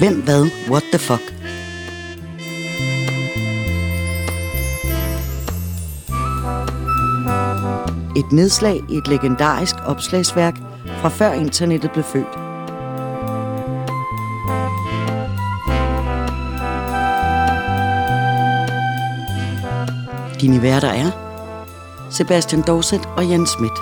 Hvem, hvad, what the fuck? Et nedslag i et legendarisk opslagsværk fra før internettet blev født. Dine værter er Sebastian Dorset og Jens Schmidt.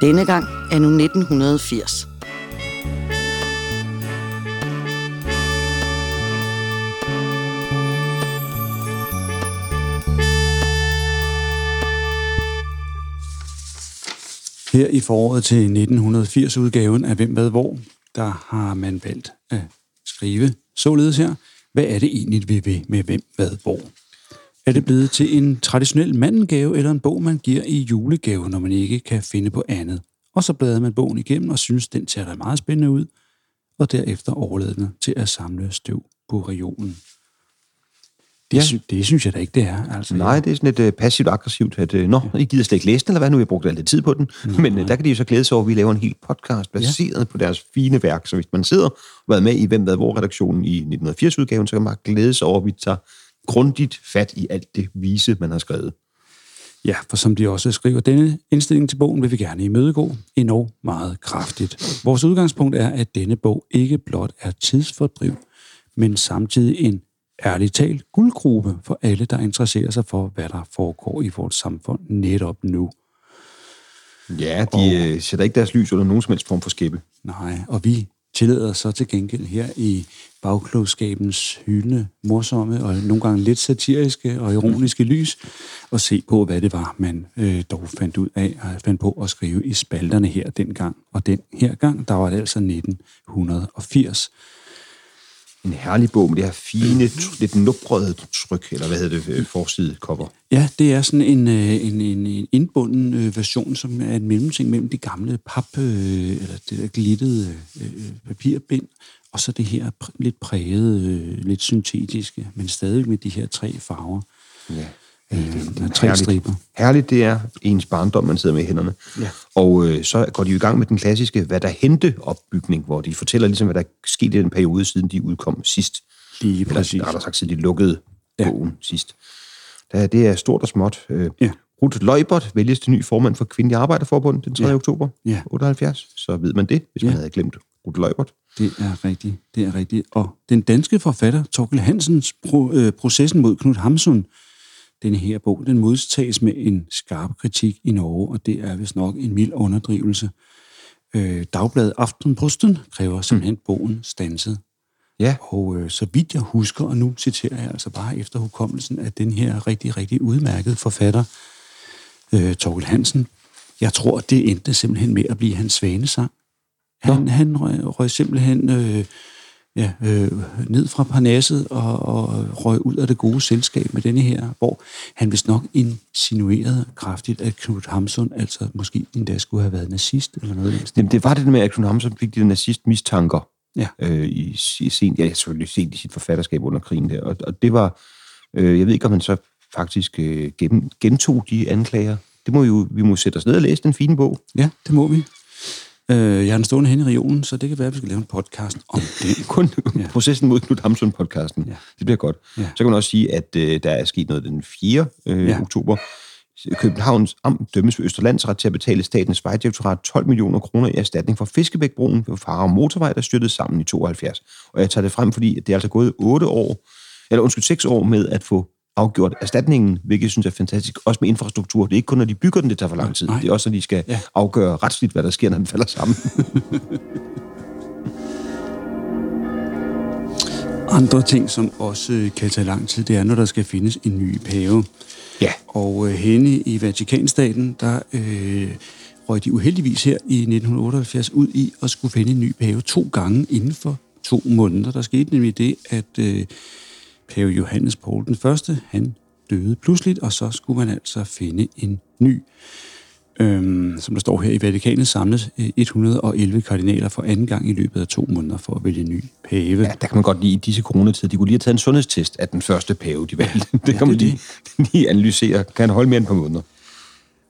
Denne gang er nu 1980. Her i foråret til 1980-udgaven af Hvem, hvad, hvor, der har man valgt at skrive således her. Hvad er det egentlig, vi vil med Hvem, hvad, hvor? Er det blevet til en traditionel mandengave eller en bog, man giver i julegave, når man ikke kan finde på andet? Og så bladrer man bogen igennem og synes, den ser da meget spændende ud, og derefter overlader den til at samle støv på reolen. Det synes jeg da ikke, det er. Altså, nej, det er sådan lidt passivt-aggressivt, at I gider slet ikke læse den, eller hvad? Nu har jeg brugt alt det tid på den. Men der kan de jo så glæde sig over, at vi laver en hel podcast baseret på deres fine værk. Så hvis man sidder og været med i Hvem, hvad, hvor-redaktionen i 1980-udgaven, så kan man glæde sig over, at vi tager grundigt fat i alt det vise, man har skrevet. Ja, for som de også skriver, denne indstilling til bogen vil vi gerne imødegå endnu meget kraftigt. Vores udgangspunkt er, at denne bog ikke blot er tidsfordriv, men samtidig en ærligt talt guldgruppe for alle, der interesserer sig for, hvad der foregår i vores samfund netop nu. Ja, de sætter ikke deres lys under nogen som helst form for skæbne. Nej, og vi tillader så til gengæld her i bagklogskabens hyldende, morsomme og nogle gange lidt satiriske og ironiske lys, og se på, hvad det var, man dog fandt ud af og fandt på at skrive i spalterne her dengang. Og den her gang, der var det altså 1980. En herlig bog med det her fine, lidt nubrede tryk, eller hvad hedder det, forsidekopper? Ja, det er sådan en indbunden version, som er et mellemting mellem det gamle pap, eller det der glittede papirbind, og så det her lidt prægede, lidt syntetiske, men stadig med de her tre farver. Ja. Tre striber. Herligt, det er ens barndom, man sidder med i hænderne. Ja. Og så går de jo i gang med den klassiske, hvad der hente opbygning, hvor de fortæller ligesom, hvad der skete i den periode, siden de udkom sidst. Lige præcis. Eller sagt, siden de lukkede bogen sidst. Det er stort og småt. Rutte Løjbert vælges til ny formand for Kvindelig Arbejderforbund den 3. oktober 78. Så ved man det, hvis man havde glemt Rutte Løjbert. Det er rigtigt. Og den danske forfatter, Thorkild Hansens processen mod Knut Hamsun, den her bog, den modtages med en skarp kritik i Norge, og det er vist nok en mild underdrivelse. Dagbladet Aftenposten kræver simpelthen bogen standset. Ja. Og så vidt jeg husker, og nu citerer jeg altså bare efter hukommelsen, at den her rigtig, rigtig udmærkede forfatter, Thorkild Hansen, jeg tror, det endte simpelthen med at blive hans svanesang. Han røg simpelthen ned fra Parnasset og røg ud af det gode selskab med denne her, hvor han vist nok insinuerede kraftigt, at Knut Hamsun altså måske endda skulle have været nazist eller noget. Jamen, det var det med, at Knut Hamsun fik de nazist-mistanker i sit forfatterskab under krigen der. Og det var, jeg ved ikke, om han så faktisk gentog de anklager. Det må vi må sætte os ned og læse den fine bog. Ja, det må vi. Jeg har den stående hen i regionen, så det kan være, at vi skal lave en podcast om det. Kun processen mod Knut Hamsun-podcasten. Ja. Det bliver godt. Ja. Så kan man også sige, at der er sket noget den 4. oktober. Københavns Amt dømmes ved Østerlandsret til at betale statens vejdirektorat 12 millioner kroner i erstatning for Fiskebækbroen ved Farre Motorvej, der styrtede sammen i 72. Og jeg tager det frem, fordi det er altså gået 6 år med at få afgjort erstatningen, hvilket jeg synes er fantastisk, også med infrastruktur. Det er ikke kun, når de bygger den, det tager for lang tid. Nej. Det er også, når de skal afgøre retsligt, hvad der sker, når den falder sammen. Andre ting, som også kan tage lang tid, det er, når der skal findes en ny pave. Ja. Og henne i Vatikanstaten, der røg de uheldigvis her i 1978 ud i at skulle finde en ny pave 2 gange inden for 2 måneder. Der skete nemlig det, at pave Johannes Paul den første, han døde pludseligt, og så skulle man altså finde en ny. Som der står her, i Vatikanet samles 111 kardinaler for anden gang i løbet af 2 måneder for at vælge en ny pave. Ja, der kan man godt lige i disse coronatider, de kunne lige have taget en sundhedstest af den første pave, de valgte. Det kan man lige analysere. Kan holde mere end på måneder.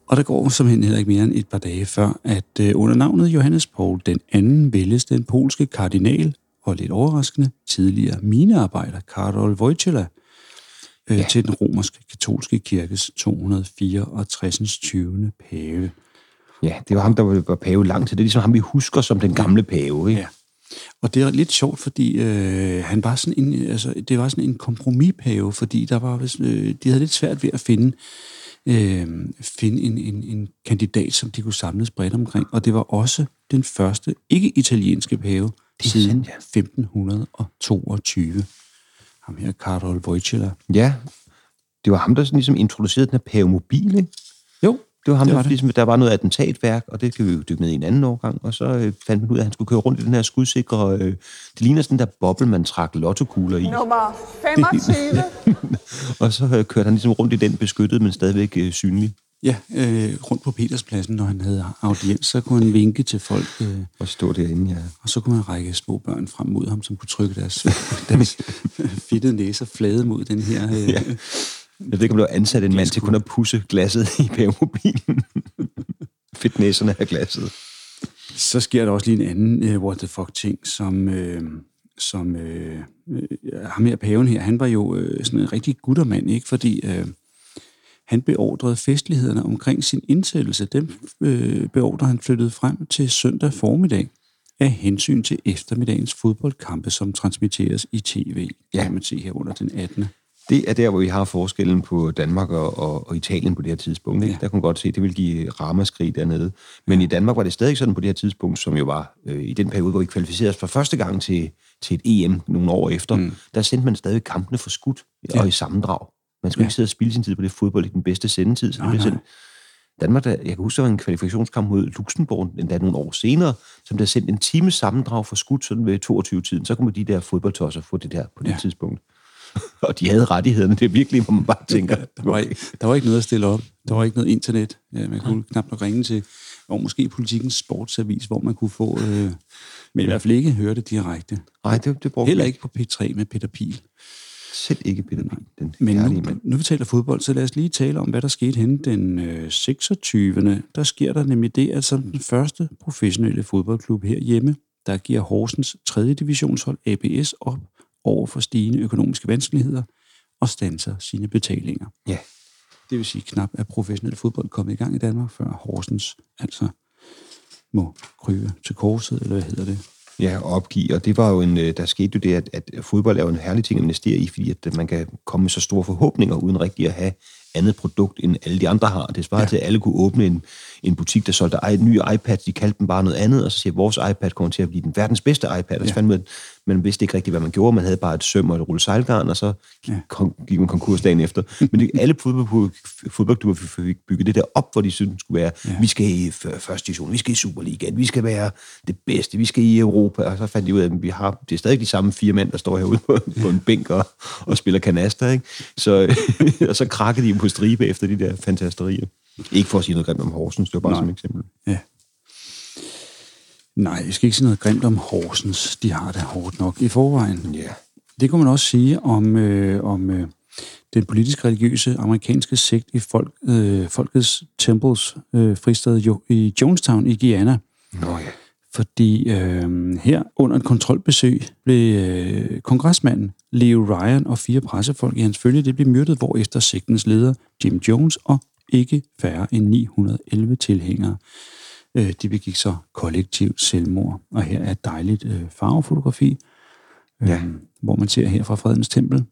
Og der går simpelthen heller ikke mere end et par dage før, at under navnet Johannes Paul den anden vælges den polske kardinal, og lidt overraskende, tidligere minearbejder Karol Wojtyla, til den romersk-katolske kirkes 264. 20. pave. Ja, det var ham, der var pave langt til. Det er ligesom ham, vi husker som den gamle pave. Ikke? Ja. Og det er lidt sjovt, fordi han var sådan en, altså, det var sådan en kompromispave, fordi der var, de havde lidt svært ved at finde en kandidat, som de kunne samles bredt omkring. Og det var også den første ikke-italienske pave siden 1522. Ham her, Karol Wojtyla. Ja, det var ham, der ligesom introducerede den her pavemobil, ikke? Jo, det var ham, det var der, ligesom, der var noget attentatværk, og det kan vi jo dykke ned i en anden årgang, og så fandt man ud af, at han skulle køre rundt i den her skudsikre... det ligner sådan der boble, man trak lottokugler i. Nummer 25. Og så kørte han ligesom rundt i den beskyttet, men stadigvæk synlig. Ja, rundt på Peterspladsen, når han havde audiens, så kunne han vinke til folk. Og stå derinde, ja. Og så kunne han række små børn frem mod ham, som kunne trykke deres fedtede næser flade mod den her... Ja. Jeg ved ikke, om der var ansat en mand til kun at pusse glasset i pavemobilen. Fedt næserne af glasset. Så sker der også lige en anden what the fuck-ting, som ham her, paven her, han var jo sådan en rigtig guttermand, ikke? Fordi... han beordrede festlighederne omkring sin indsættelse. Dem beordrede han flyttet frem til søndag formiddag af hensyn til eftermiddagens fodboldkampe, som transmitteres i tv, kan man se her under den 18. Det er der, hvor vi har forskellen på Danmark og Italien på det her tidspunkt. Ikke? Ja. Der kunne man godt se, at det ville give ramaskrig dernede. Men i Danmark var det stadig sådan på det her tidspunkt, som jo var i den periode, hvor vi kvalificerede os for første gang til et EM nogle år efter. Mm. Der sendte man stadig kampene for skudt og i sammendrag. Man skulle ikke sidde og spilde sin tid på det fodbold i den bedste sendetid. Så det blev Danmark, jeg kan huske, der var en kvalifikationskamp mod Luxembourg endda nogle år senere, som der sendte en times sammendrag for skudt sådan ved 22-tiden. Så kunne de der fodboldtosser få det der på det tidspunkt. Og de havde rettighederne. Det er virkelig, hvor man bare tænker. Der var ikke noget at stille op. Der var ikke noget internet. Man kunne knap nok ringe til. Og måske Politikens sportsavis, hvor man kunne få... men i hvert fald ikke høre det direkte. Nej, det brugte heller ikke på P3 med Peter Pihl. Selv ikke Peter Pihl, den herlige mand. Men nu vi taler fodbold, så lad os lige tale om, hvad der skete henne den 26. Der sker der nemlig det, at som den første professionelle fodboldklub herhjemme, der giver Horsens 3. divisionshold ABS op over for stigende økonomiske vanskeligheder og standser sine betalinger. Ja. Det vil sige, knap er professionel fodbold kommet i gang i Danmark, før Horsens altså må krybe til korset, eller hvad hedder det? Ja, og opgive, og det var jo der skete jo det, at fodbold er jo en herlig ting at investere i, fordi at man kan komme med så store forhåbninger, uden rigtig at have andet produkt, end alle de andre har. Det svarer til, at alle kunne åbne en butik, der solgte en ny iPad, de kaldte den bare noget andet, og så siger, at vores iPad kommer til at blive den verdens bedste iPad, og så fandt man vidste ikke rigtigt, hvad man gjorde, man havde bare et søm og et rulle sejlgarn, og så gik man konkurs dagen efter. Men alle fodboldklubber fik bygget det der op, hvor de synes skulle være, vi skal i første division, vi skal i Superligaen, vi skal være det bedste, vi skal i Europa, og så fandt de ud af, at det er stadig de samme 4 mænd, der står herude på en bænk og spiller kanaster, ikke? Så, og så krakkede de på stribe efter de der fantasterier. Ikke for at sige noget grimt om Horsens, det var bare som eksempel. Ja. Nej, jeg skal ikke sige noget grimt om Horsens. De har det hårdt nok i forvejen. Ja. Det kunne man også sige om den politisk-religiøse amerikanske sekt i Folkets Temples fristed i Jonestown i Guyana. Nå ja. Fordi her under en kontrolbesøg blev kongresmanden Leo Ryan og 4 pressefolk i hans følge, det blev myrdet, hvorefter sektens leder Jim Jones og ikke færre end 911 tilhængere. De begik så kollektivt selvmord. Og her er et dejligt farvefotografi, hvor man ser her fra Fredens Tempel.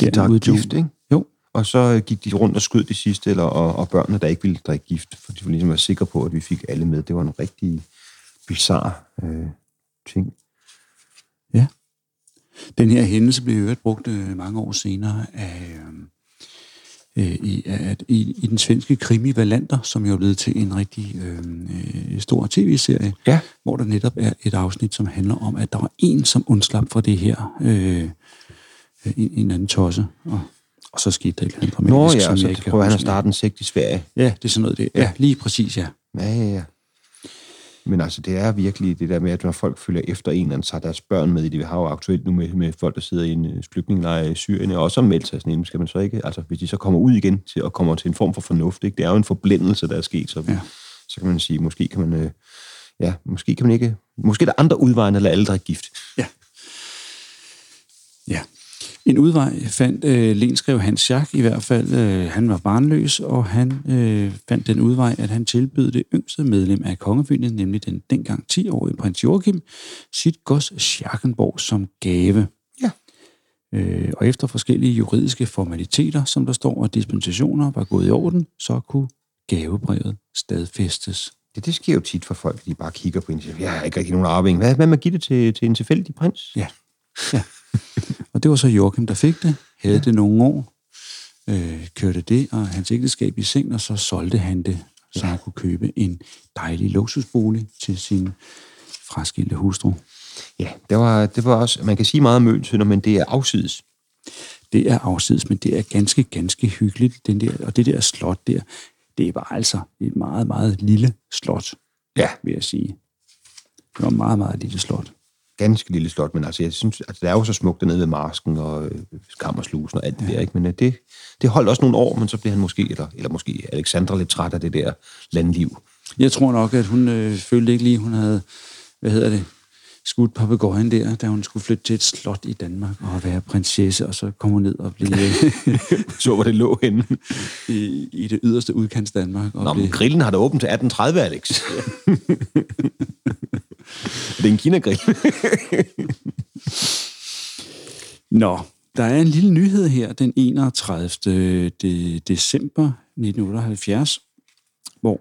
De drak gift, ikke? Jo. Og så gik de rundt og skød de sidste, og børnene, der ikke ville drikke gift, for de var ligesom sikre på, at vi fik alle med. Det var en rigtig bizarre ting. Ja. Den her hændelse blev øvrigt brugt mange år senere af... I den svenske krimi Wallander, som jo er blevet til en rigtig stor tv-serie, hvor der netop er et afsnit, som handler om, at der var en, som undslap for det her, en anden tosse, og Og så skete der ikke andet dramatisk. Nå ja, så prøver han at starte en sekt i Sverige. Ja, det er sådan noget, det er. Ja, lige præcis, ja. Ja. Men altså, det er virkelig det der med, at når folk følger efter en, og tager deres børn med i det. Vi har jo aktuelt nu med folk, der sidder i en flygtningelejr i Syrien, og også meldt sig sådan en, skal man så ikke? Altså, hvis de så kommer ud igen og kommer til en form for fornuft, ikke? Det er jo en forblændelse, der er sket, så, ja. Så kan man sige, måske kan man ikke... Måske er der andre udveje, eller alle, der er gift. Ja. Ja. En udvej fandt lenskrev Hans Schack, i hvert fald han var barnløs, og han fandt den udvej, at han tilbød det yngste medlem af kongefamilien, nemlig den dengang 10-årige prins Joachim, sit gods Schackenborg som gave. Ja. Og efter forskellige juridiske formaliteter, som der står, og dispensationer var gået i orden, så kunne gavebrevet stadfæstes. Det sker jo tit for folk, de bare kigger på en og siger, jeg har ikke rigtig nogen arving. Hvad man giver det til en tilfældig prins? Ja. Og det var så Joachim, der fik det, havde det nogle år, kørte det, og hans ægteskab i seng, og så solgte han det, så han kunne købe en dejlig luksusbolig til sin fraskilte hustru. Ja, det var også, man kan sige meget om Mønsønder, men det er afsides. Det er afsides, men det er ganske, ganske hyggeligt, den der, og det der slot der, det var altså et meget, meget lille slot, vil jeg sige. Det var et meget, meget lille slot. Ganske lille slot, men altså, jeg synes, at det er jo så smukt dernede ved marsken og kammerslusen og alt det der, ikke? Men det holdt også nogle år, men så blev han måske, eller måske Alexandra lidt træt af det der landliv. Jeg tror nok, at hun følte ikke lige, hun havde, skudt papegøjen der, da hun skulle flytte til et slot i Danmark og være prinsesse, og så kom hun ned og blev... så hvor det lå henne. I det yderste udkants Danmark. Og nå, men grillen har da åbent til 18:30, Alex. Det er en kinagrill. Nå, der er en lille nyhed her den 31. december 1978, hvor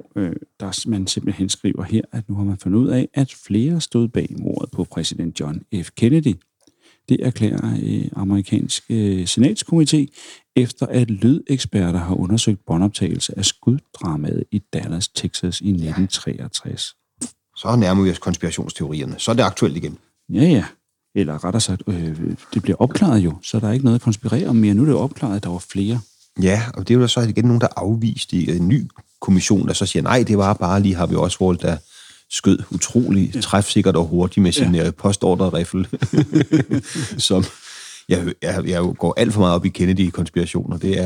man simpelthen skriver her, at nu har man fundet ud af, at flere stod bag mordet på præsident John F. Kennedy. Det erklærer amerikansk senatskomité, efter at lydeksperter har undersøgt båndoptagelse af skuddramaet i Dallas, Texas i 1963. Så nærmer vi os konspirationsteorierne. Så er det aktuelt igen. Ja. Eller rettere sagt, det bliver opklaret jo, så der er ikke noget at konspirere om mere. Nu er det jo opklaret, at der var flere. Ja, og det er jo så igen nogen, der afviste i en ny kommission, der så siger, nej, det var bare lige, har vi Oswald, der skød utrolig træfsikkert og hurtigt med sin postordrerifle. Som jeg går alt for meget op i Kennedy-konspirationer. Det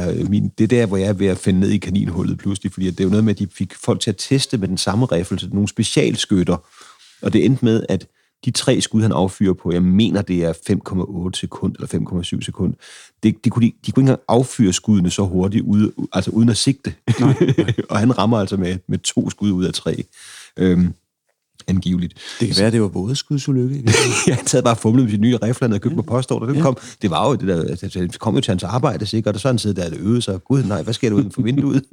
er der, hvor jeg er ved at finde ned i kaninhullet pludselig, fordi det er jo noget med, at de fik folk til at teste med den samme rifle, så nogle specialskytter, og det endte med, at de 3 skud, han affyrer på, jeg mener, det er 5,8 sekund eller 5,7 sekund, de kunne ikke engang affyre skuddene så hurtigt, altså uden at sigte. Nej. Og han rammer altså med 2 skud ud af 3. Angiveligt. Det kan være, det var både skudsulykke. Han havde bare fumlet med sin nye rifle, han havde købt på postorder. Det var jo det der, det kom jo til hans arbejde sikkert, og så han sidder der og øvede sig. Gud nej, hvad sker der uden for vinduet?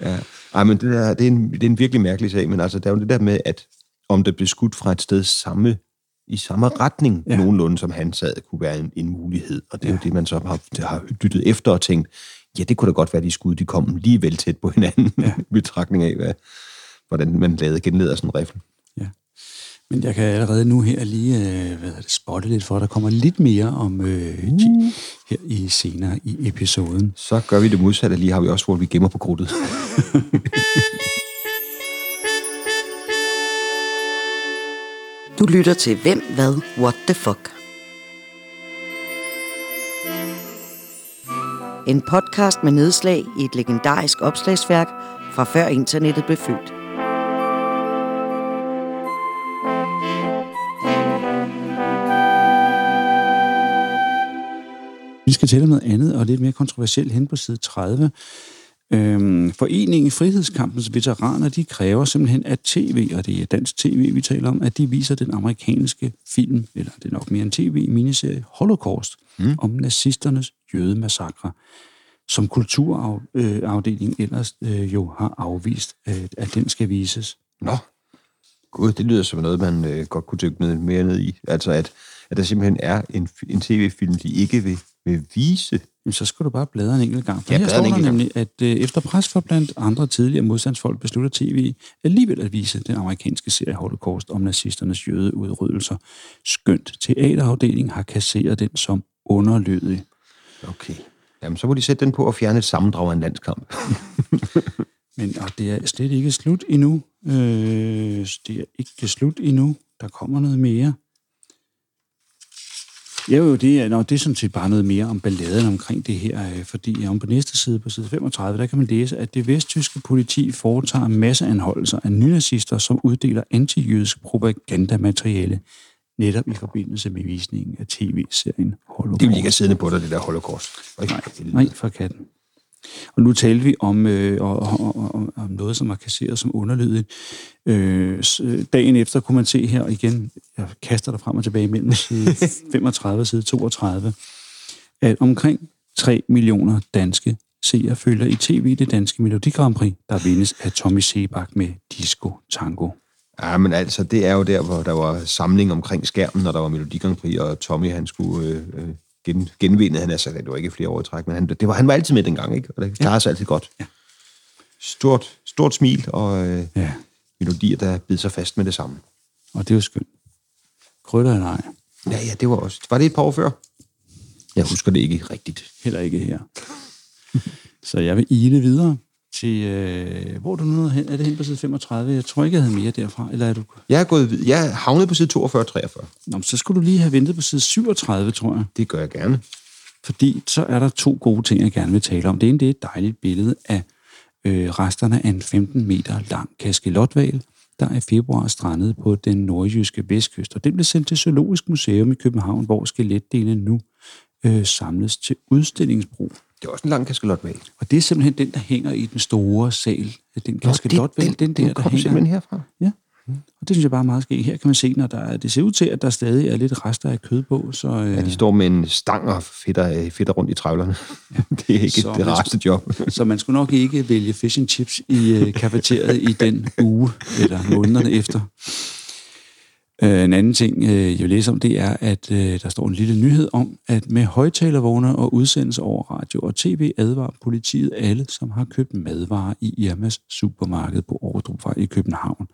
Ja. Ej, men det er en virkelig mærkelig sag, men altså, der er jo det der med, at om der blev skudt fra et sted i samme retning, nogenlunde som han sad, kunne være en mulighed. Og det er jo det, man så har dyttet efter og tænkt, ja, det kunne da godt være, de skud, de kom lige vel tæt på hinanden, i betragtning af, hvordan man genleder sådan en rifle. Ja. Men jeg kan allerede nu her lige spotte lidt for, der kommer lidt mere om her senere i episoden. Så gør vi det modsatte, lige har vi også, hvor vi gemmer på krudtet. Du lytter til Hvem, Hvad, What the Fuck. En podcast med nedslag i et legendarisk opslagsværk fra før internettet blev født. Vi skal tale om noget andet og lidt mere kontroversielt hen på side 30. Foreningen Frihedskampens Veteraner, de kræver simpelthen, at tv, og det er dansk tv, vi taler om, at de viser den amerikanske film, eller det er nok mere en tv-miniserie, Holocaust, om nazisternes jødemassakre, som kulturafdelingen ellers jo har afvist, at den skal vises. Nå, gud, det lyder som noget, man godt kunne dykke noget mere ned i. Altså, at der simpelthen er en tv-film, de ikke vil vise. Så skal du bare bladre en enkelt gang. For her står der nemlig, at efter pres for blandt andre tidligere modstandsfolk beslutter TV alligevel at vise den amerikanske serie Holocaust om nazisternes jødeudryddelser. Skønt teaterafdelingen har kasseret den som underlødig. Okay. Jamen, så må de sætte den på og fjerne et sammendrag af en landskamp. Men og det er slet ikke slut endnu. Der kommer noget mere. Ja, jo, det er sådan set bare noget mere om balladen omkring det her, fordi om på næste side, på side 35, der kan man læse, at det vesttyske politi foretager masseanholdelser af nynazister, som uddeler antijødisk propagandamateriale, netop i forbindelse med visningen af tv-serien Holocaust. Det vil ikke have siddende på dig, det der Holocaust. Nej, for katten. Og nu talte vi om, om noget, som var kasseret som underlydigt. Dagen efter kunne man se her igen, jeg kaster dig frem og tilbage mellem side 35 og side 32, at omkring 3 millioner danske seere følger i tv det danske Melodi Grand Prix, der vindes af Tommy Seebach med Disco Tango. Ja, men altså, det er jo der, hvor der var samling omkring skærmen, når der var Melodi Grand Prix, og Tommy, han skulle... genvinde, han er sagt, det var ikke flere år i træk, men han var altid med dengang, ikke? Og det klarer sig altid godt. Ja. Stort smil, og melodier, der bidder sig fast med det samme. Og det var skønt. Krydder eller ej? Ja, det var også. Var det et par år før? Jeg husker det ikke rigtigt. Heller ikke her. Så jeg vil ile videre til... hvor er du nu hen? Er det hen på side 35? Jeg tror ikke, jeg havde mere derfra. Eller er du... Jeg er havnet på side 42-43. Nå, så skulle du lige have ventet på side 37, tror jeg. Det gør jeg gerne. Fordi så er der to gode ting, jeg gerne vil tale om. Det ene, det er et dejligt billede af resterne af en 15 meter lang kaskelothval, der i februar strandede på den nordjyske vestkyst. Og den blev sendt til Zoologisk Museum i København, hvor skeletdele nu samles til udstillingsbrug. Det er også en lang kaskelothval. Og det er simpelthen den, der hænger i den store sal. Den kaskelothval, den der hænger. Simpelthen herfra. Ja, og det synes jeg bare er meget skægt. Her kan man se, når det ser ud til, at der stadig er lidt rester af kød på. Så, ja, de står med en stang og fedter rundt i trævlerne. Ja. Det er ikke det rareste job. Så man skulle nok ikke vælge fish and chips i kafeteriet i den uge, eller månederne efter. En anden ting, jeg vil læse om, det er, at der står en lille nyhed om, at med højtalervogne og udsendelser over radio og tv advarer politiet alle, som har købt madvarer i Irmas supermarked på Ordrupvej i København,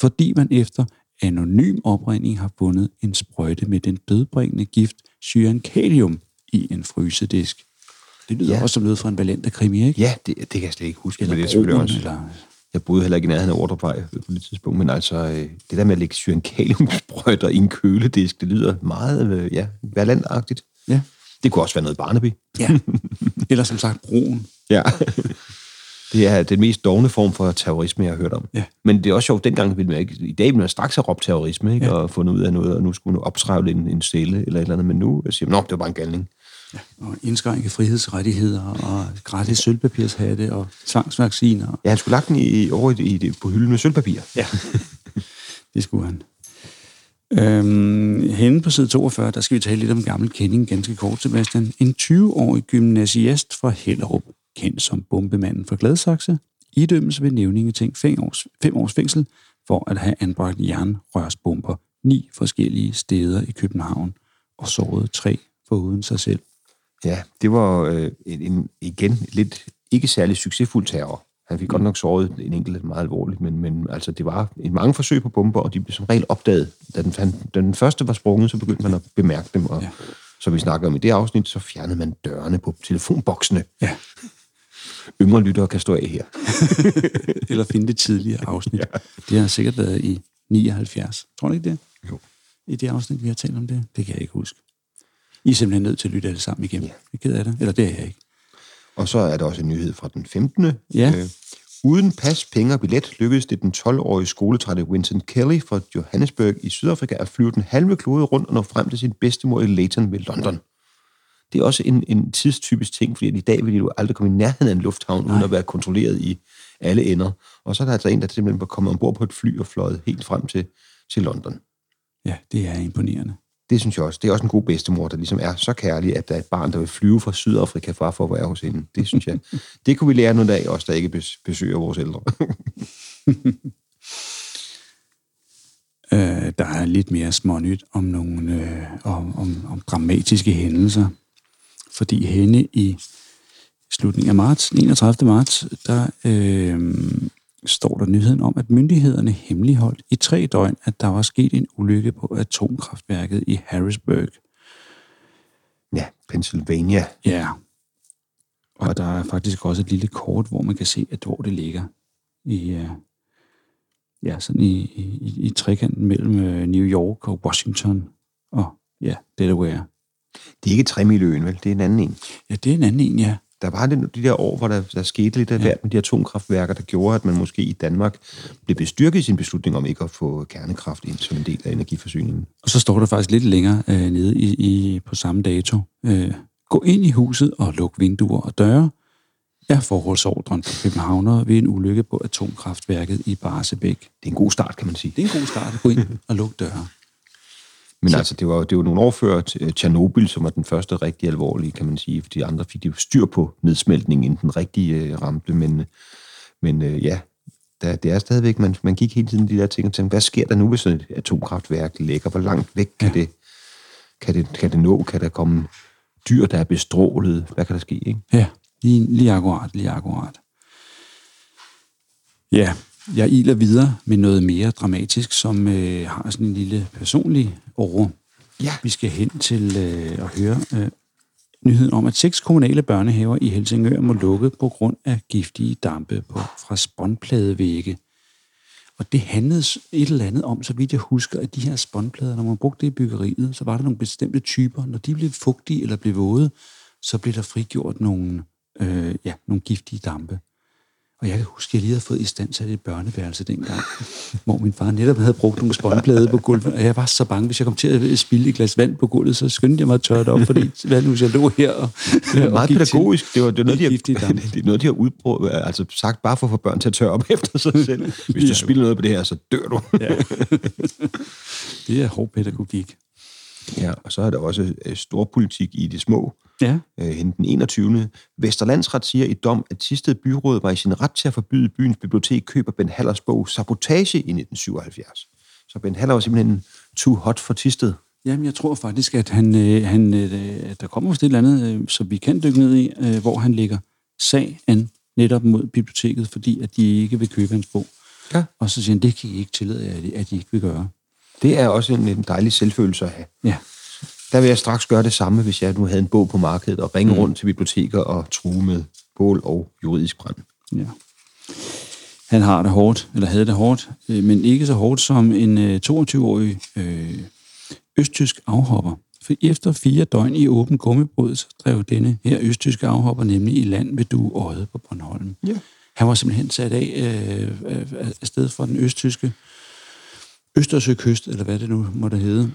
fordi man efter anonym opregning har fundet en sprøjte med den dødbringende gift cyankalium i en frysedisk. Det lyder også som noget fra en valente krimi, ikke? Ja, det kan jeg slet ikke huske, men det selvfølgelig også. Jeg boede heller ikke i nærheden af Ordrupvej på det tidspunkt, men altså, det der med at lægge cyankaliumsprøjter i en køledisk, det lyder meget, valentagtigt. Ja. Det kunne også være noget Barnaby. Ja, eller som sagt broen. Ja. Det er den mest dovne form for terrorisme, jeg har hørt om. Ja. Men det er også sjovt, dengang ville man ikke... I dag ville man straks have råbt terrorisme, ikke? Ja. Og fundet ud af noget, og nu skulle man optrævle en celle eller et eller andet, men nu siger man, det var bare en galning. Ja. Og indskrænke frihedsrettigheder, og gratis sølvpapirshatte, og tvangsvacciner. Ja, han skulle lagt den på hylden med sølvpapir. Ja, det skulle han. Henne på side 42, der skal vi tale lidt om gammel kending, ganske kort, Sebastian. En 20-årig gymnasiast fra Hellerup, kendt som bombemanden for Gladsaxe, idømmes ved Nævningeting 5 års fængsel for at have anbragt jernrørsbomber 9 forskellige steder i København og såret 3 foruden sig selv. Ja, det var lidt ikke særlig succesfuld terror. Han fik godt nok såret en enkelt meget alvorligt, men altså, det var mange forsøg på bomber, og de blev som regel opdaget. Da den første var sprunget, så begyndte man at bemærke dem, og som vi snakker om i det afsnit, så fjernede man dørene på telefonboksene. Ja. Yngre lyttere kan stå af her. Eller finde det tidligere afsnit. Ja. Det har sikkert været i 79. Tror du ikke det? Jo. I det afsnit, vi har talt om det? Det kan jeg ikke huske. I er simpelthen nødt til at lytte alle sammen igen. Ja. Jeg ked af det. Eller det er jeg ikke. Og så er der også en nyhed fra den 15. Ja. Uden pas, penge og billet lykkedes det den 12-årige skoletrætte Winston Kelly fra Johannesburg i Sydafrika at flyve den halve klode rundt og nå frem til sin bedstemor i Leyton ved London. Det er også en tidstypisk ting, fordi i dag ville du aldrig komme i nærheden af en lufthavn, uden at være kontrolleret i alle ender. Og så er der altså en, der simpelthen var kommet ombord på et fly og fløjet helt frem til London. Ja, det er imponerende. Det synes jeg også. Det er også en god bedstemor, der ligesom er så kærlig, at der er et barn, der vil flyve fra Sydafrika fra for at være hos hende. Det synes jeg. Det kunne vi lære nogle af os, der ikke besøger vores ældre. Der er lidt mere smånyt om nogle om dramatiske hændelser. Fordi henne i slutningen af marts, 31. marts, der står der nyheden om, at myndighederne hemmeligholdt i 3 døgn, at der var sket en ulykke på atomkraftværket i Harrisburg. Ja, Pennsylvania. Ja, Og der er faktisk også et lille kort, hvor man kan se, at hvor det ligger i, ja, sådan i trekanten mellem New York og Washington og ja, Delaware. Det er ikke Tremiljøen, vel? Det er en anden en. Ja, det er en anden en, ja. Der var de der år, hvor der skete lidt af hvert med de atomkraftværker, der gjorde, at man måske i Danmark blev bestyrket i sin beslutning om ikke at få kernekraft ind som en del af energiforsyningen. Og så står der faktisk lidt længere nede på samme dato. Gå ind i huset og luk vinduer og døre. Er forholdsordren for københavnere ved en ulykke på atomkraftværket i Barsebæk. Det er en god start, kan man sige. Det er en god start at gå ind og lukke døre. Men altså, det var nogle år før Tjernobyl, som var den første rigtig alvorlige, kan man sige, fordi andre fik de styr på nedsmeltningen, inden den rigtige ramte, men ja, det er stadigvæk, man gik hele tiden de der ting og tænkte, hvad sker der nu, hvis sådan et atomkraftværk ligger? Hvor langt væk kan det nå? Kan der komme dyr, der er bestrålet? Hvad kan der ske, ikke? Ja, lige akkurat. Ja. Jeg iler videre med noget mere dramatisk, som har sådan en lille personlig åre. Ja. Vi skal hen til at høre nyheden om, at 6 kommunale børnehaver i Helsingør må lukke på grund af giftige dampe fra spånpladevægge. Og det handlede et eller andet om, så vidt jeg husker, at de her spånplader, når man brugte det i byggeriet, så var der nogle bestemte typer. Når de blev fugtige eller blev våde, så blev der frigjort nogle giftige dampe. Og jeg kan huske, at jeg lige havde fået istandsat et børneværelse dengang, hvor min far netop havde brugt nogle spånplade på gulvet, og jeg var så bange, hvis jeg kom til at spilde et glas vand på gulvet, så skyndte jeg mig at tørre det op, fordi hvad nu, hvis jeg lå her og det er meget pædagogisk. Det er noget, de har udprøvet, altså sagt bare for at få børn til at tørre op efter sig selv. Hvis du spilder noget på det her, så dør du. Ja. Det er hård pædagogik. Ja, og så er der også storpolitik i det små. Ja. Den 21. Vesterlandsret siger i dom, at Thisted byråd var i sin ret til at forbyde byens bibliotek køb af Ben Hallers bog Sabotage i 1977. Så Ben Haller var simpelthen too hot for Thisted. Jamen, jeg tror faktisk, at han der kommer et eller andet, som vi kan dykke ned i, hvor han lægger sagen netop mod biblioteket, fordi at de ikke vil købe hans bog. Ja. Og så siger han, det kan I ikke tillade, at de ikke vil gøre. Det er også en dejlig selvfølelse at have. Ja. Der vil jeg straks gøre det samme, hvis jeg nu havde en bog på markedet og ringe rundt til biblioteker og true med bål og juridisk brand. Ja. Han havde det hårdt, men ikke så hårdt som en 22-årig østtysk afhopper. For efter 4 døgn i åben gummibåd, så drev denne her østtyske afhopper nemlig i land ved Dueodde på Bornholm. Ja. Han var simpelthen sat afsted fra den østtyske Østersøkyst, eller hvad det nu måtte hedde,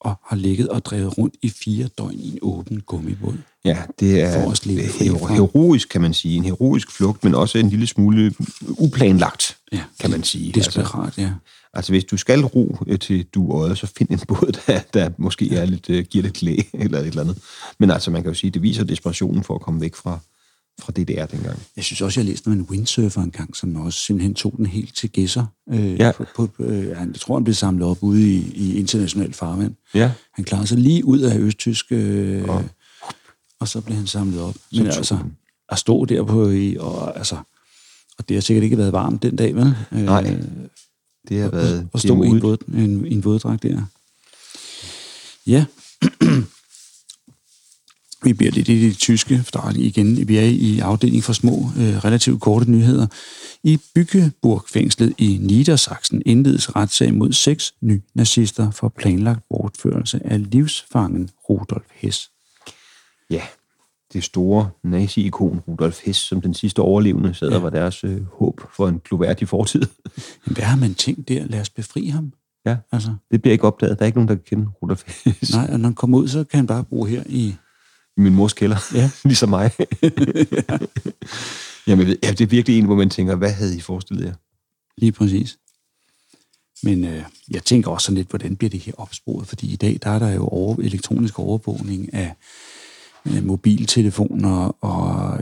og har ligget og drevet rundt i 4 døgn i en åben gummibåd. Ja, det er heroisk, kan man sige. En heroisk flugt, men også en lille smule uplanlagt, kan man sige. Desperat, altså, ja. Altså, hvis du skal ro til Dueodde, så find en båd, der måske er giver lidt læ, eller et eller andet. Men altså, man kan jo sige, det viser desperationen for at komme væk fra DDR dengang. Jeg synes også, jeg læste noget en windsurfer engang, som også simpelthen tog den helt til gæsser. Jeg tror, han blev samlet op ude i international farvand. Ja. Han klarede sig lige ud af østtysk, og så blev han samlet op. Men altså, at stå der på og det har sikkert ikke været varmt den dag, vel? Nej, det har været... Og stå i en våddragt der. Ja. Vi bliver lidt i det tyske, for der er igen, vi er i afdelingen for små, relativt korte nyheder. I Bückeburg-fængslet i Niedersachsen indledes retssag mod 6 nye nazister for planlagt bortførelse af livsfangen Rudolf Hess. Ja, det store nazi-ikon Rudolf Hess, som den sidste overlevende sad og var deres håb for en glorværdig fortid. Jamen, hvad har man tænkt der? Lad os befri ham. Ja, altså. Det bliver ikke opdaget. Der er ikke nogen, der kan kende Rudolf Hess. Nej, og når han kommer ud, så kan han bare bo her i min mors kælder, ligesom mig. Jamen, det er virkelig en, hvor man tænker, hvad havde I forestillet jer? Lige præcis. Men jeg tænker også sådan lidt, hvordan bliver det her opsporet? Fordi i dag, der er der jo elektronisk overvågning af mobiltelefoner og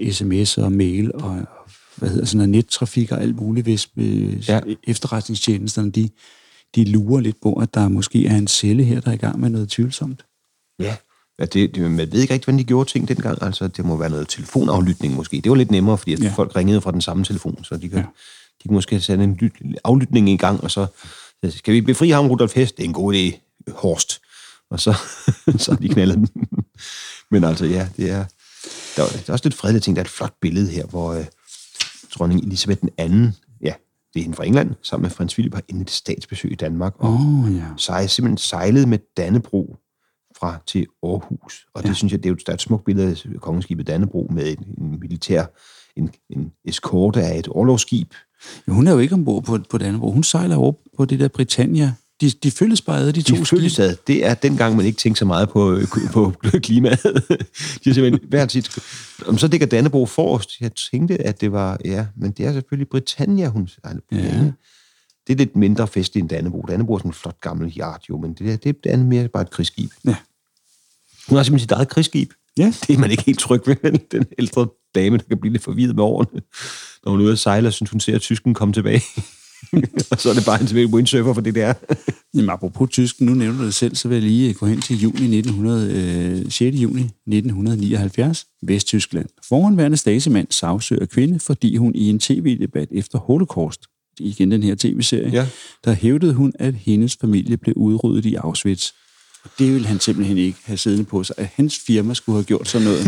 sms'er og mail og nettrafik og alt muligt, hvis efterretningstjenesterne, de lurer lidt på, at der måske er en celle her, der er i gang med noget tvivlsomt. Ja. Man ved ikke rigtig, hvordan de gjorde ting dengang. Altså, det må være noget telefonaflytning måske. Det var lidt nemmere, fordi folk ringede fra den samme telefon, så de kan måske sætte en aflytning i gang, og så skal vi befri ham, Rudolf Hess? Det er en god idé, Horst. Og så har de knaldet den. Men altså, ja, det er... Der er også lidt fredelige ting. Der er et flot billede her, hvor dronning Elisabeth II, ja, det er hende fra England, sammen med Prins Philip, har endeligt statsbesøg i Danmark. Så er simpelthen sejlet med Dannebro fra til Aarhus. Og det synes jeg, det er et smukt billede af kongeskibet Dannebro med en militær, en eskorte af et orlogsskib. Jo, hun er jo ikke ombord på Dannebro. Hun sejler over på det der Britannia. De følges bare ad, de to skide. Det er dengang, man ikke tænkte så meget på klimaet. De er simpelthen hvert sit. Om så ligger Dannebro forrest. Jeg tænkte, at det var... Ja, men det er selvfølgelig Britannia, hun... Ja. Det er lidt mindre festligt end Dannebro. Dannebro er sådan en flot gammel yacht, jo, men det er mere bare et krigsskib. Ja. Hun har simpelthen sit eget krigsskib. Ja. Det er man ikke helt tryg ved, den ældre dame, der kan blive lidt forvirret med årene. Når hun er ude at sejle, synes hun ser, at tysken kommer tilbage. Og så er det bare en tilbage windsurfer for det der. Jamen, apropos tysken, nu nævner du det selv, så vil jeg lige gå hen til 6. juni 1979, Vesttyskland. Forhenværende statsmand sagsøger kvinde, fordi hun i en tv-debat efter Holocaust, igen den her tv-serie, der hævdede hun, at hendes familie blev udryddet i Auschwitz. Og det ville han simpelthen ikke have siddende på sig, at hans firma skulle have gjort sådan noget.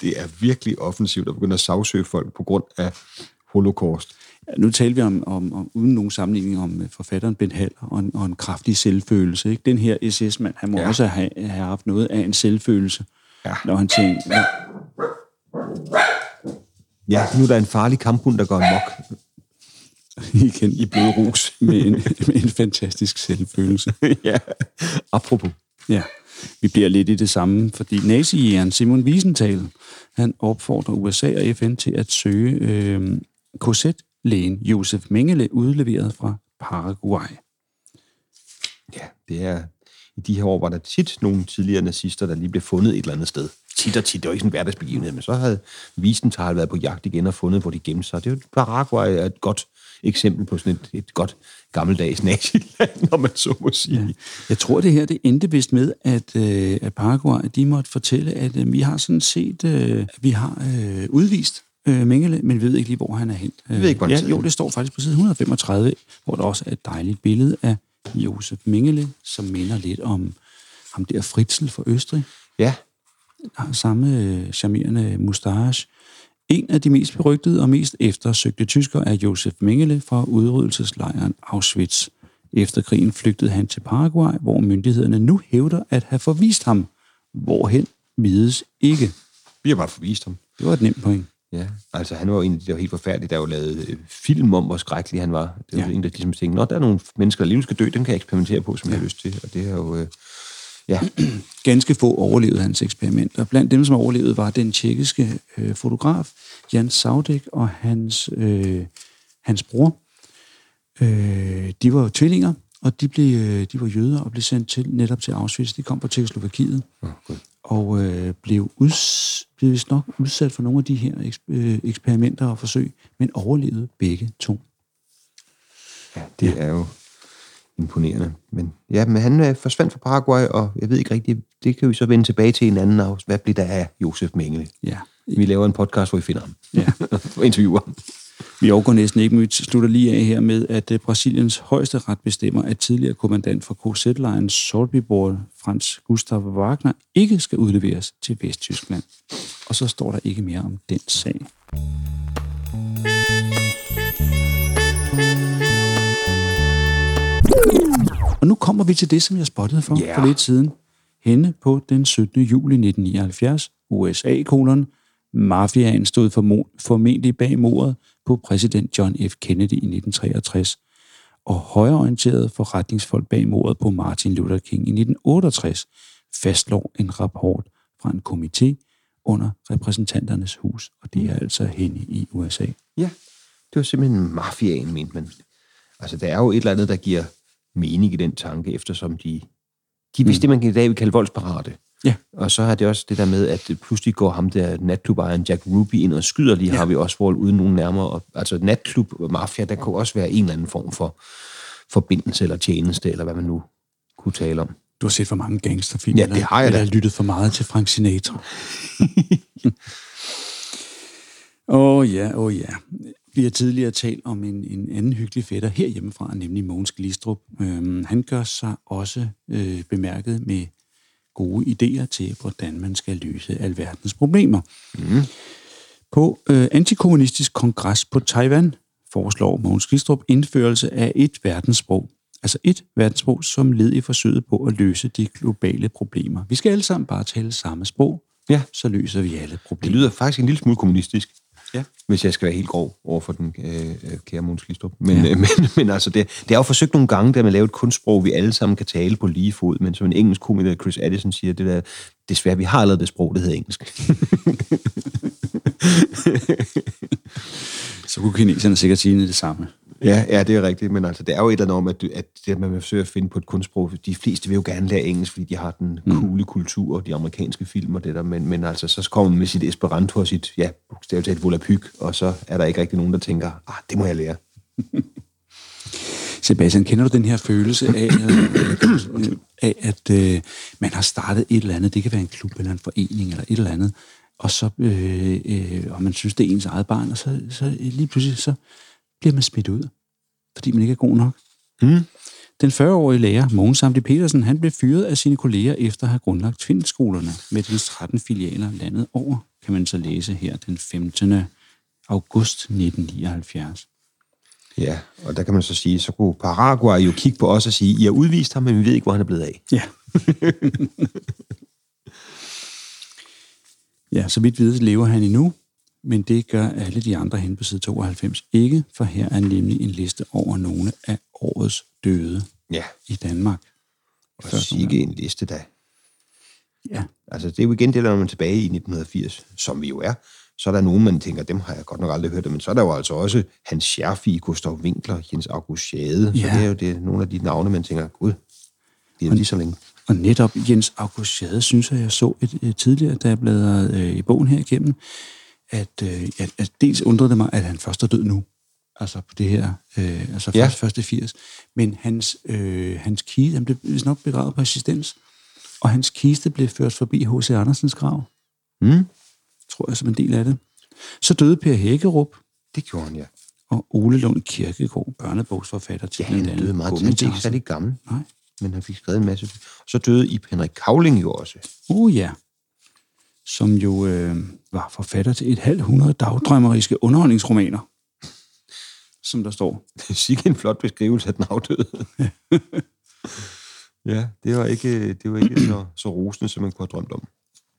Det er virkelig offensivt at begynde at sagsøge folk på grund af Holocaust. Ja, nu taler vi om uden nogen sammenligning om forfatteren Ben Haller og en kraftig selvfølelse. Ikke? Den her SS-mand, han må også have haft noget af en selvfølelse, når han tænkte... Ja, nu er der en farlig kamphund, der går amok. Igen i blød rus med en fantastisk selvfølelse. Ja, apropos. Ja, vi bliver lidt i det samme, fordi nazijægeren Simon Wiesenthal, han opfordrer USA og FN til at søge korsetlægen Josef Mengele, udleveret fra Paraguay. Ja, det er... I de her år var der tit nogle tidligere nazister, der lige blev fundet et eller andet sted. Tit, det var ikke sådan en hverdagsbegivenhed, men så havde Wiesenthal været på jagt igen og fundet, hvor de gemte sig. Det er Paraguay er et godt eksempel på sådan et godt gammeldags naziland, når man så må sige. Ja. Jeg tror, det her det endte vist med, at Paraguay, de måtte fortælle, at vi har sådan set udvist Mengele, men ved ikke lige, hvor han er hen. Ved ikke, hvor han er. Jo, det står faktisk på side 135, hvor der også er et dejligt billede af Josef Mengele, som minder lidt om ham der Fritzl fra Østrig. Ja. Har samme charmerende mustache. En af de mest berygtede og mest eftersøgte tyskere er Josef Mengele fra udryddelseslejren Auschwitz. Efter krigen flygtede han til Paraguay, hvor myndighederne nu hævder at have forvist ham. Hvorhen vides ikke. Vi har bare forvist ham. Det var et nemt point. Ja, altså han var jo en af de, der var helt forfærdelige, der jo lavede film om, hvor skrækkelig han var. Det var en, der ligesom tænkte, nå, der er nogle mennesker, der alligevel skal dø, dem kan jeg eksperimentere på, som jeg har lyst til. Og det er jo... Ganske få overlevede hans eksperimenter. Blandt dem, som overlevede, var den tjekkiske fotograf, Jan Saudek, og hans bror. De var tvillinger, og de var jøder og blev sendt til Auschwitz. De kom på Tjekkoslovakiet og blev vist nok udsat for nogle af de her eksperimenter og forsøg, men overlevede begge to. Ja, det er jo... imponerende. Men han forsvandt fra Paraguay, og jeg ved ikke rigtigt, det kan vi så vende tilbage til en anden af. Hvad bliver der af Josef Mengele? Ja. Vi laver en podcast, hvor vi finder ham. Ja. Og interviewer ham. Vi overgår næsten ikke, men vi slutter lige af her med, at Brasiliens højeste ret bestemmer, at tidligere kommandant for KZ-lejren Sobibor, Franz Gustav Wagner, ikke skal udleveres til Vesttyskland. Og så står der ikke mere om den sag. Og nu kommer vi til det, som jeg spottede for lidt siden. Henne på den 17. juli 1979, mafiaen stod formentlig bag mordet på præsident John F. Kennedy i 1963, og højreorienterede forretningsfolk bag mordet på Martin Luther King i 1968, fastslår en rapport fra en komité under repræsentanternes hus, og det er altså henne i USA. Ja, det var simpelthen mafiaen, mente man. Altså, der er jo et eller andet, der giver mening i den tanke, eftersom de vidste det, man i dag vil kalde voldsparate. Ja. Og så har det også det der med, at pludselig går ham der natklubejeren Jack Ruby ind og skyder lige, har vi Oswald uden nogen nærmere. Og, altså natklub og mafia, der kunne også være en eller anden form for forbindelse eller tjeneste, eller hvad man nu kunne tale om. Du har set for mange gangsterfilmer. Ja, det har jeg da. Jeg har lyttet for meget til Frank Sinatra. Åh ja. Vi har tidligere talt om en anden hyggelig fætter herhjemmefra, nemlig Måns Glistrup. Han gør sig også bemærket med gode idéer til, hvordan man skal løse alverdens problemer. Mm. På antikommunistisk kongres på Taiwan foreslår Måns Glistrup indførelse af et verdenssprog. Altså et verdenssprog, som led i forsøget på at løse de globale problemer. Vi skal alle sammen bare tale samme sprog, ja, så løser vi alle problemer. Det lyder faktisk en lille smule kommunistisk, ja, hvis jeg skal være helt grov over for den kære Måns Glistrup. Men, ja, men altså, det er jo forsøgt nogle gange, da man laver et kunstsprog, vi alle sammen kan tale på lige fod, men som en engelsk komiker, Chris Addison, siger, det der, desværre, vi har lavet det sprog, det hedder engelsk. Så kunne kineserne sikkert sige det samme. Ja, det er rigtigt, men altså, det er jo et eller andet om, at det, man forsøger at finde på et kunstsprog. De fleste vil jo gerne lære engelsk, fordi de har den coole kultur og de amerikanske film og det der, men altså, så kommer man med sit esperanto og sit, ja, bogstaveligt volapyk, og så er der ikke rigtig nogen, der tænker, det må jeg lære. Sebastian, kender du den her følelse af at man har startet et eller andet, det kan være en klub eller en forening eller et eller andet, og så, og man synes, det er ens eget barn, og så lige pludselig, så bliver man smidt ud, fordi man ikke er god nok. Mm. Den 40-årige lærer, Mogens Samti Petersen, han blev fyret af sine kolleger efter at have grundlagt tvindskolerne med dens 13 filialer landet over, kan man så læse her den 15. august 1979. Ja, og der kan man så sige, så kunne Paraguay jo kigge på os og sige, I har udvist ham, men vi ved ikke, hvor han er blevet af. Ja. Ja, så vidt vides lever han endnu, men det gør alle de andre hen på side 92 ikke, for her er nemlig en liste over nogle af årets døde, ja, i Danmark. Og sikke en liste da. Ja. Altså, det er jo igen det, når man tilbage i 1980, som vi jo er. Så er der nogen, man tænker, dem har jeg godt nok aldrig hørt, men så er der jo altså også Hans Scherfi, Gustav Winkler, Jens August Schade. Ja. Så det er jo det, nogle af de navne, man tænker, gud, det er lige så længe. Og netop Jens August Schade, synes jeg så et tidligere, da jeg bladrede i bogen her igennem, at dels undrede det mig, at han først er død nu, altså på det her, altså ja, først i 80, men hans kiste, han blev nok begravet på Assistens, og hans kiste blev ført forbi H.C. Andersens grav. Mm. Tror jeg som en del af det. Så døde Per Hækkerup. Det gjorde han, ja. Og Ole Lund Kirkegaard, børnebogsforfatter til den anden. Ja, han døde meget tidligt. Han er ikke gammel. Nej. Men han fik skrevet en masse. Så døde Ib Henrik Cavling jo også. Ja. Som jo var forfatter til 500 dagdrømmeriske underholdningsromaner, som der står. Det er sikkert en flot beskrivelse af den afdøde. Ja, det var ikke så rosende, som man kunne have drømt om.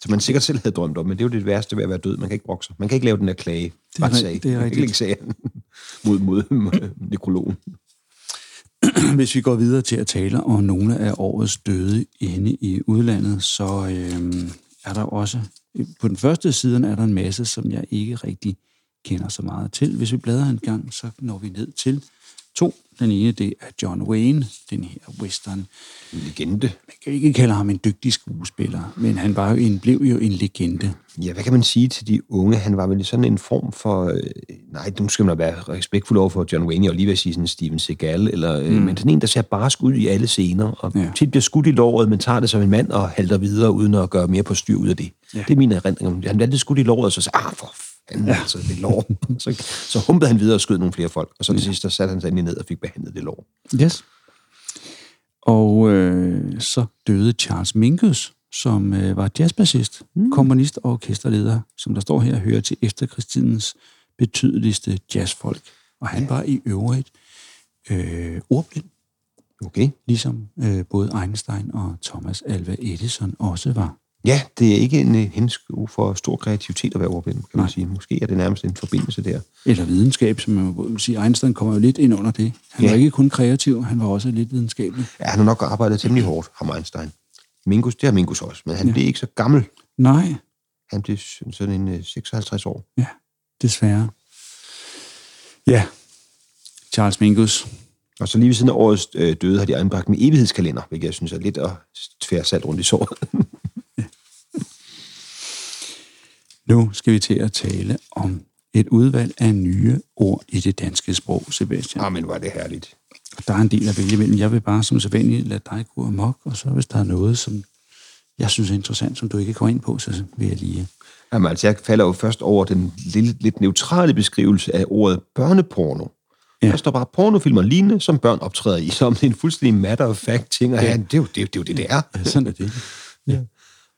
Som man sikkert selv havde drømt om, men det er jo det værste ved at være død. Man kan ikke brokse. Man kan ikke lave den der klage. Det er rigtigt. mod nekrologen. Hvis vi går videre til at tale om nogle af årets døde inde i udlandet, så er der også, på den første side er der en masse, som jeg ikke rigtig kender så meget til. Hvis vi bladrer en gang, så når vi ned til 2. Den ene, det er John Wayne, den her western. En legende. Man kan ikke kalde ham en dygtig skuespiller, men han var jo blev jo en legende. Ja, hvad kan man sige til de unge? Han var vel sådan en form for... nu skal man være respektfuld over for John Wayne, og lige ved at sige sådan Steven Seagal, eller, men sådan en, der ser barsk ud i alle scener, og tit bliver skudt i låret, men tager det som en mand og halter videre, uden at gøre mere på styr ud af det. Ja. Det er min erindring. Han blev altid skudt i låret, og så sagde, for fanden, altså det lår. Så humpede han videre og skød nogle flere folk, og så til sidst, der satte han sig endelig ned og fik behandlet det lår. Yes. Og så døde Charles Mingus, som var jazzbassist, komponist og orkesterleder, som der står her og hører til efterkrigstidens betydeligste jazzfolk. Og han var i øvrigt ordblind. Okay. Ligesom både Einstein og Thomas Alva Edison også var. Ja, det er ikke en henskud for stor kreativitet at være ordblind, kan man sige. Måske er det nærmest en forbindelse der. Eller videnskab, som man må sige. Einstein kommer jo lidt ind under det. Han var ikke kun kreativ, han var også lidt videnskabelig. Ja, han har nok arbejdet temmelig hårdt, ham Einstein. Mingus, det har Mingus også, men han blev ikke så gammel. Nej. Han blev sådan en 56 år. Ja, desværre. Ja, Charles Mingus. Og så lige ved siden af årets døde har de anbragt med evighedskalender, hvilket jeg synes er lidt at tvære salt rundt i såret. Nu skal vi til at tale om et udvalg af nye ord i det danske sprog, Sebastian. Men var det herligt. Der er en del at vælge imellem. Jeg vil bare som sædvanlig lade dig gå amok, og så hvis der er noget, som jeg synes er interessant, som du ikke går ind på, så vil jeg lige... Jamen altså, jeg falder jo først over den lille, lidt neutrale beskrivelse af ordet børneporno. Ja. Der står bare pornofilmer lignende, som børn optræder i, som en fuldstændig matter of fact ting, og det er jo det, det er. Ja, sådan er det. Ja.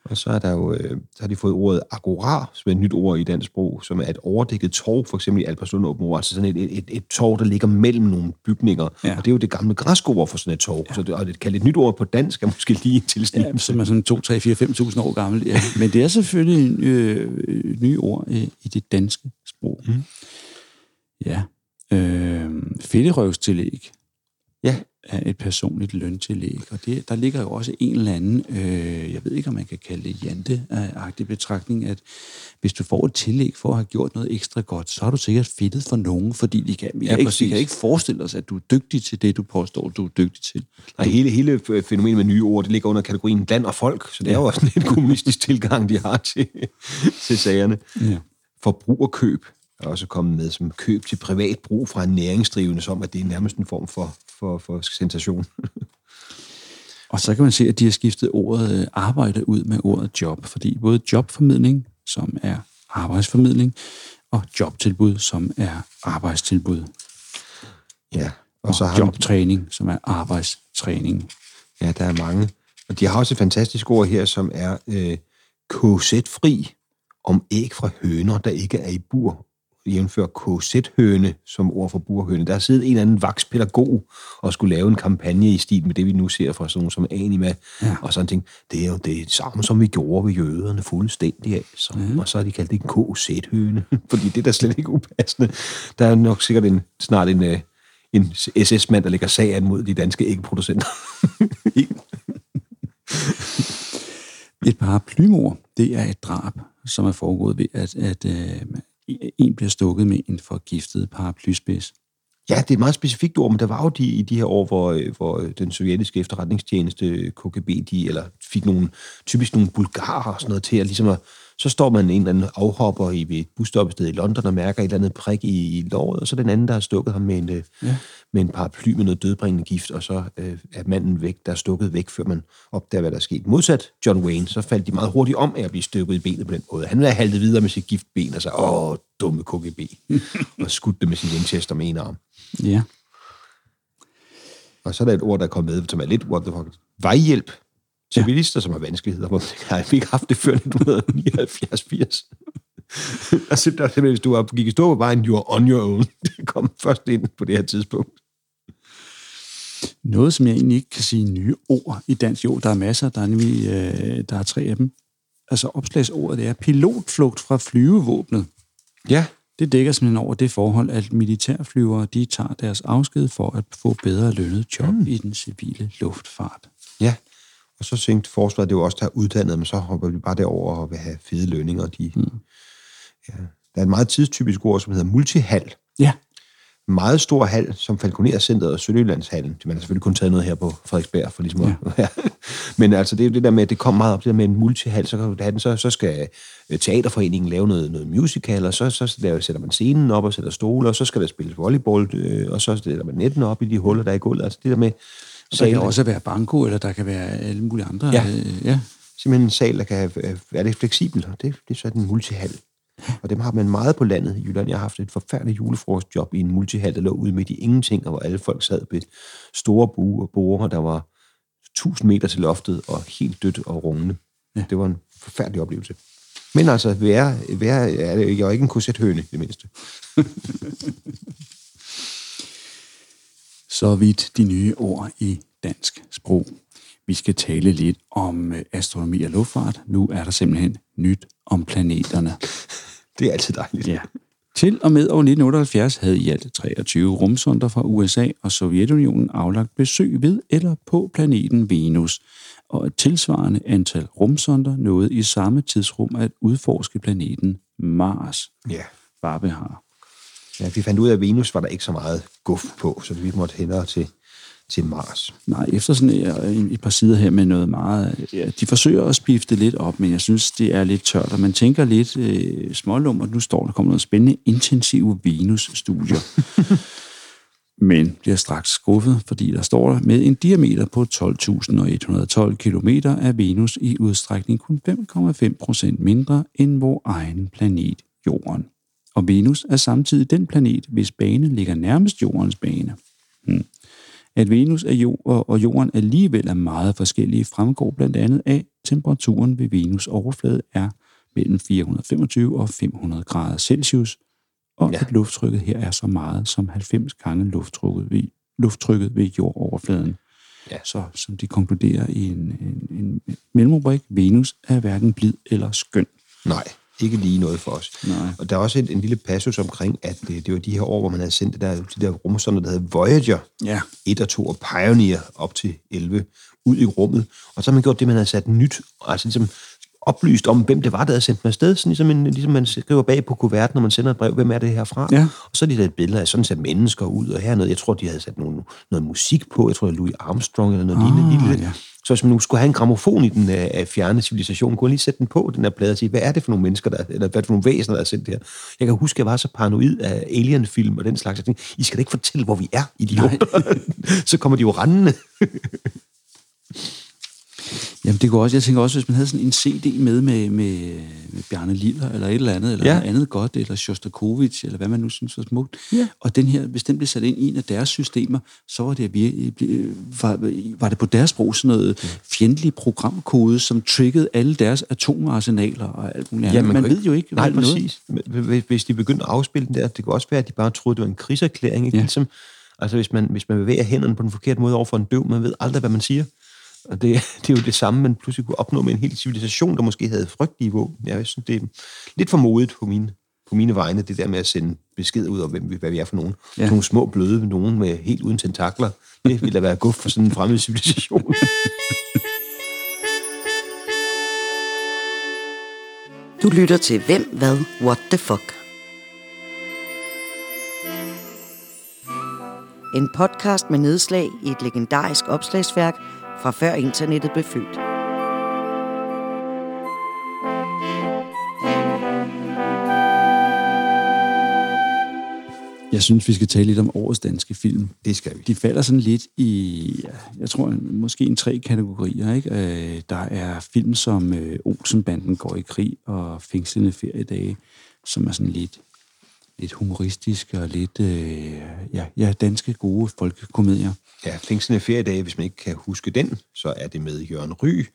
Og så er der jo, så har de fået ordet agora, som er et nyt ord i dansk sprog, som er et overdækket torv, for eksempel i Albertslund Åben Ord, altså sådan et torv, der ligger mellem nogle bygninger. Ja. Og det er jo det gamle græske ord for sådan et torv. Ja. Så det, og det kaldt et nyt ord på dansk er måske lige en tilsnit. Ja, som er sådan 2, 3, 4, 5.000 år gammel. Ja. Men det er selvfølgelig nye ord i det danske sprog. Mm. Ja. Fedterøvstillæg. Ja. Af et personligt løntillæg. Og det, der ligger jo også en eller anden, jeg ved ikke, om man kan kalde det jante-agtig betragtning, at hvis du får et tillæg for at have gjort noget ekstra godt, så har du sikkert fedtet for nogen, fordi vi kan ikke forestille os, at du er dygtig til det, du påstår, du er dygtig til. Og hele fænomenet med nye ord, det ligger under kategorien land og folk, så det er jo også en kommunistisk tilgang, de har til sagerne. Ja. Forbrug og køb er også kommet med som køb til privat brug fra næringsdrivende, som at det er nærmest en form for sensation. Og så kan man se, at de har skiftet ordet arbejde ud med ordet job, fordi både jobformidling, som er arbejdsformidling, og jobtilbud, som er arbejdstilbud. Ja. Og så har jobtræning, som er arbejdstræning. Ja, der er mange. Og de har også et fantastisk ord her, som er KZ-fri om æg fra høner, der ikke er i bur. Jævnfør KZ-høne som ord for burhøne. Der har siddet en eller anden vakspædagog og skulle lave en kampagne i stil med det, vi nu ser fra sådan nogle som Anima, ja. Og sådan ting. Det er jo det samme, som vi gjorde ved jøderne fuldstændig af. Så. Mm. Og så har de kaldt det en KZ-høne, fordi det er da slet ikke upassende. Der er nok sikkert snart en SS-mand, der lægger sag an mod de danske ægproducenter. Et paraplymord, det er et drab, som er foregået ved, at en bliver stukket med en forgiftet paraplyspids. Ja, det er et meget specifikt ord, men der var jo de i de her år, hvor den sovjetiske efterretningstjeneste, KGB, eller fik typisk nogle bulgarer og sådan noget til, at ligesom så står man en eller anden afhopper ved et busstoppested i London og mærker et eller andet prik i låret, og så den anden, der har stukket ham med en paraply med noget dødbringende gift, og så er manden væk, der er stukket væk, før man opdager, hvad der er sket. Modsat John Wayne, så faldt de meget hurtigt om af at blive stukket i benet på den måde. Han var haltet videre med sit giftben og sagde, åh, dumme KGB, og skudt det med sin Winchester med en arm. Ja. Og så er der et ord, der er kommet med, som er lidt what the fuck. Vejhjælp. Civilister, som har vanskeligheder, hvor man ikke haft det før 1979. Og simpelthen, hvis du gik i stå på vejen, you are on your own. Det kom først ind på det her tidspunkt. Noget, som jeg egentlig ikke kan sige nye ord i dansk jord, der er masser, der er 3 af dem. Altså opslagsordet, det er pilotflugt fra flyvevåbnet. Ja. Det dækker simpelthen over det forhold, at militærflyvere, de tager deres afsked for at få bedre lønnet job i den civile luftfart. Ja. Og så tænkte forsvaret, det var også der uddannet, men så hopper vi bare derover og vil have fede lønninger. Ja. Der er et meget tidstypisk ord, som hedder multihal. Ja. En meget stor hal, som Falconer-centret og Sønderjyllandshallen. Man har selvfølgelig kun taget noget her på Frederiksberg, for ligesom at... Men altså, det er jo det der med, at det kom meget op, det der med en multihal, så skal teaterforeningen lave noget musical, og så sætter man scenen op og sætter stoler, og så skal der spilles volleyball, og så sætter man netten op i de huller, der er i gulvet. Altså det der med... Og der kan også være banko, eller der kan være alle mulige andre. Ja, simpelthen en sal, der kan være lidt fleksibel, og det er sådan en multihal. Og dem har man meget på landet i Jylland. Jeg har haft et forfærdeligt julefrokostjob i en multihal, der lå ude midt i ingenting, og hvor alle folk sad ved store buer og borer, der var 1000 meter til loftet, og helt dødt og rungende. Ja. Det var en forfærdelig oplevelse. Men altså, jeg er ikke en korset-høne, det mindste. Så vidt de nye ord i dansk sprog. Vi skal tale lidt om astronomi og luftfart. Nu er der simpelthen nyt om planeterne. Det er altid dejligt. Ja. Til og med år 1978 havde i alt 23 rumsonder fra USA og Sovjetunionen aflagt besøg ved eller på planeten Venus. Og et tilsvarende antal rumsonder nåede i samme tidsrum at udforske planeten Mars. Ja. Bare har. Ja, vi fandt ud af, at Venus var der ikke så meget guf på, så vi måtte hellere til Mars. Nej, efter sådan et par sider her med noget meget... Ja, de forsøger at spifte lidt op, men jeg synes, det er lidt tørt, og man tænker lidt smålum, og nu står der kommer noget spændende, intensive Venus-studier. Men bliver straks skuffet, fordi der står der med en diameter på 12.112 kilometer er Venus i udstrækning kun 5,5% mindre end vores egen planet, Jorden. Og Venus er samtidig den planet, hvis bane ligger nærmest Jordens bane. At Venus og Jorden alligevel er meget forskellige, fremgår blandt andet af, Temperaturen ved Venus' overflade er mellem 425 og 500 grader Celsius, og at lufttrykket her er så meget som 90 gange lufttrykket ved jordoverfladen. Ja. Så som de konkluderer i en mellemrubrik, Venus er hverken blid eller skøn. Nej, ikke lige noget for os. Nej. Og der er også en lille passus omkring, at det var de her år, hvor man havde sendt de der rumsonder, der hedder Voyager 1 og 2 og Pioneer op til 11 ud i rummet. Og så har man gjort det, man havde sat nyt, altså ligesom oplyst om, hvem det var, der havde sendt mig afsted. Sådan ligesom man skriver bag på kuverten, når man sender et brev, hvem er det herfra? Ja. Og så er det der et billede af sådan set mennesker ud og hernede. Jeg tror, de havde sat noget musik på. Jeg tror, det var Louis Armstrong eller noget lignende. Ja. Så hvis man nu skulle have en gramofon i den fjerne civilisation, kunne jeg lige sætte den på, den her plade, og sige, hvad er det for nogle mennesker, eller hvad er det for nogle væsener, der er sendt her? Jeg kan huske, jeg var så paranoid af Alien-film og den slags. Jeg tænkte, I skal da ikke fortælle, hvor vi er, idioter. Så kommer de jo rendende. Jamen det går også, jeg tænker også, hvis man havde sådan en CD med Bjarne Liller, eller et eller andet, eller noget andet godt, eller Sjostakovitch, eller hvad man nu synes var smukt. Ja. Og den her, hvis den blev sat ind i en af deres systemer, så var det, var det på deres sprog sådan noget fjendtlig programkode, som triggede alle deres atomarsenaler og alt muligt andet. Ja, man ved jo ikke. Nej, præcis. Noget. Hvis de begyndte at afspille den der, det kunne også være, at de bare troede, det var en krigserklæring. Ikke? Ja. Ligesom, altså hvis man bevæger hænderne på den forkerte måde over for en døv, man ved aldrig, hvad man siger. Og det er jo det samme, man pludselig kunne opnå med en hel civilisation, der måske havde frygtige våben. Jeg synes, det er lidt for modigt på mine vegne, det der med at sende besked ud om, hvad vi er for nogen. Ja. Nogle små bløde, nogen med helt uden tentakler. Det ville da være guf for sådan en fremmed civilisation. Du lytter til Hvem, Hvad, What the Fuck? En podcast med nedslag i et legendarisk opslagsværk, fra før internettet blev født. Jeg synes, vi skal tale lidt om årets danske film. Det skal vi. De falder sådan lidt i, jeg tror, måske en 3 kategorier. Ikke? Der er film som Olsenbanden går i krig og Fængslende feriedage, som er sådan lidt humoristisk og lidt danske gode folkekomedier. Ja, Fængslende feriedage, hvis man ikke kan huske den, så er det med Jørgen Ry,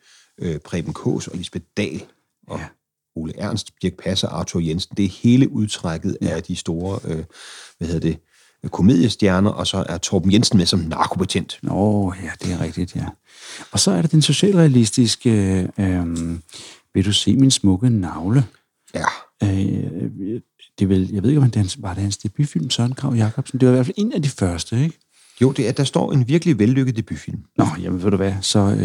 Preben Kaas og Lisbeth Dahl og Ole Ernst, Dirch Passer og Arthur Jensen. Det er hele udtrækket af de store komediestjerner, og så er Torben Jensen med som narkobetjent. Nå, ja, det er rigtigt, ja. Og så er der den socialrealistiske Vil du se min smukke navle? Ja. Det er vel, jeg ved ikke, om det var hans debutfilm, Søren Kragh Jacobsen. Det var i hvert fald en af de første, ikke? Jo, det er, der står en virkelig vellykket debutfilm. Nå, jamen ved du hvad, så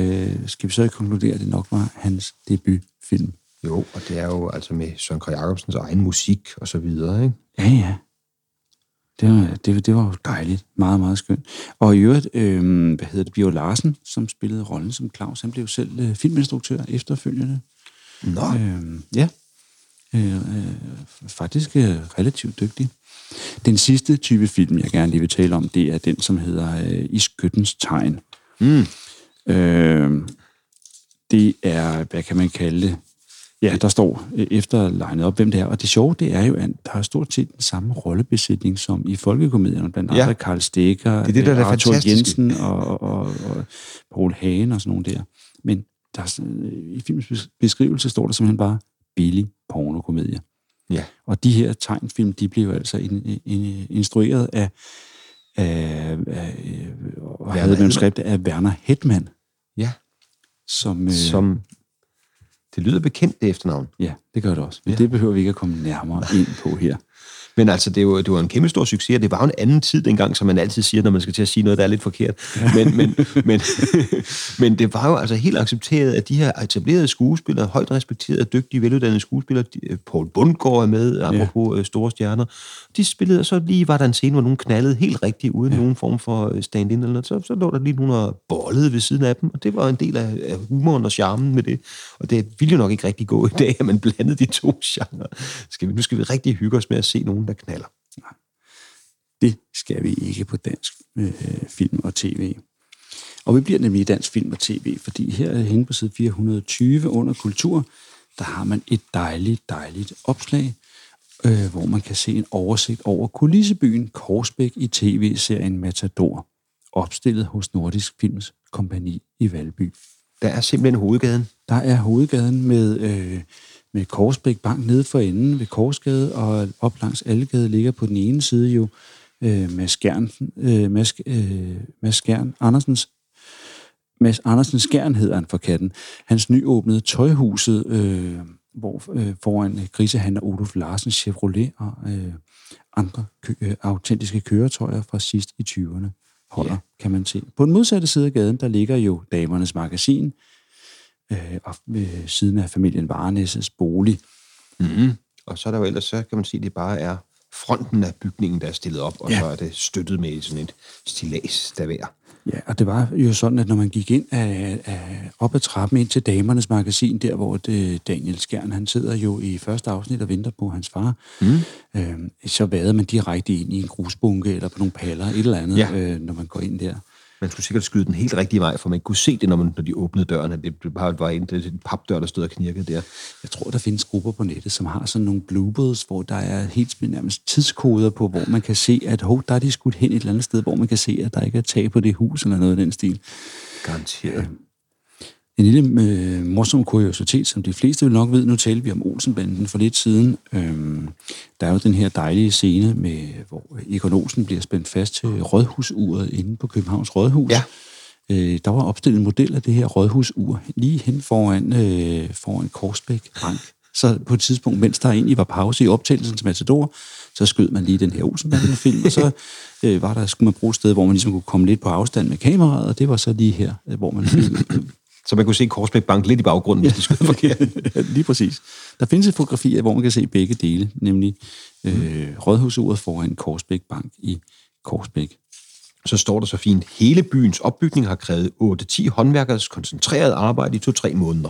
skal vi så konkludere, at det nok var hans debutfilm. Jo, og det er jo altså med Søren Kragh Jacobsens egen musik og så videre, ikke? Ja, ja. Det var jo dejligt. Meget, meget skønt. Og i øvrigt, Birger Larsen, som spillede rollen som Claus, han blev selv filminstruktør efterfølgende. Nå. Ja. Faktisk relativt dygtig. Den sidste type film, jeg gerne lige vil tale om, det er den, som hedder I skyttens tegn. Det er, hvad kan man kalde det? Ja, der står efterlegnet op, hvem det er. Og det sjove, det er jo, at der er stort set den samme rollebesætning som i folkekomedierne, blandt andre Karl Stegger, Arthur Jensen og Poul Hagen og sådan nogle der. Men der, i filmens beskrivelse står der simpelthen bare billig pornokomedier. Ja. Og de her tegnfilm, de blev altså instrueret af og havde manuskriptet af Werner Hetman. Ja. Som det lyder bekendt, det efternavn. Ja, det gør det også. Men det behøver vi ikke at komme nærmere ind på her. Men altså, det var en kæmpe stor succes, og det var jo en anden tid dengang, som man altid siger, når man skal til at sige noget, der er lidt forkert. Ja. Men det var jo altså helt accepteret, at de her etablerede skuespillere, højt respekterede, dygtige, veluddannede skuespillere, Poul Bundgaard er med, apropos store stjerner, de spillede, og så lige var der en scene, hvor nogen knaldede helt rigtigt, uden nogen form for stand-in eller noget, så lå der lige nogen og bollede ved siden af dem, og det var en del af humoren og charmen med det. Og det ville jo nok ikke rigtig gå i dag, at man blandede de to genre. Nu skal vi rigtig hygge os med at se nogen, der knaller. Nej. Det skal vi ikke på dansk film og tv. Og vi bliver nemlig i dansk film og tv, fordi her henne på side 420 under kultur, der har man et dejligt opslag, hvor man kan se en oversigt over kulissebyen Korsbæk i tv-serien Matador, opstillet hos Nordisk Films Kompagni i Valby. Der er simpelthen hovedgaden. der er hovedgaden med Korsbæk Bank nede for enden ved Korsgade, og op langs Allegade ligger på den ene side jo Mads Andersen Skjern hedder han for katten. Hans nyåbnede tøjhuset, hvor foran grisehandler Oluf Larsen, Chevrolet og andre autentiske køretøjer fra sidst i 20'erne holder, kan man se. På den modsatte side af gaden, der ligger jo Damernes Magasin, og ved siden af familien Varenæsses bolig. Mm-hmm. Og så er der jo ellers, så kan man sige, at det bare er fronten af bygningen, der er stillet op, og så er det støttet med sådan et stillads, der vær. Ja, og det var jo sådan, at når man gik ind op ad trappen ind til Damernes Magasin, der hvor Daniel Skjern, han sidder jo i første afsnit og venter på hans far, så vadede man direkte ind i en grusbunke eller på nogle paller, et eller andet, når man går ind der. Man skulle sikkert skyde den helt rigtige vej, for man kunne se det, når de åbnede dørene. Det var en papdør, der stod og knirkede der. Jeg tror, der findes grupper på nettet, som har sådan nogle bloopers, hvor der er helt nærmest tidskoder på, hvor man kan se, at der er de skudt hen et eller andet sted, hvor man kan se, at der ikke er tag på det hus eller noget af den stil. Garanteret. En lille morsom kuriositet, som de fleste vil nok vide, nu talte vi om Olsenbanden for lidt siden. Der er jo den her dejlige scene, hvor Egon Olsen bliver spændt fast til rådhusuret inde på Københavns Rådhus. Ja. Der var opstillet en model af det her rådhusur lige hen foran Korsbæk Bank. Så på et tidspunkt, mens der egentlig var pause i optagelsen til Matador, så skød man lige den her Olsenbanden-film, og så skulle man bruge et sted, hvor man ligesom kunne komme lidt på afstand med kameraet, og det var så lige her, hvor man... Så man kunne se Korsbæk Bank lidt i baggrunden, hvis de skulle forkert. Lige præcis. Der findes et fotografi, hvor man kan se begge dele, nemlig Rådhusuret foran Korsbæk Bank i Korsbæk. Så står der så fint, hele byens opbygning har krævet 8-10 håndværkers koncentreret arbejde i 2-3 måneder.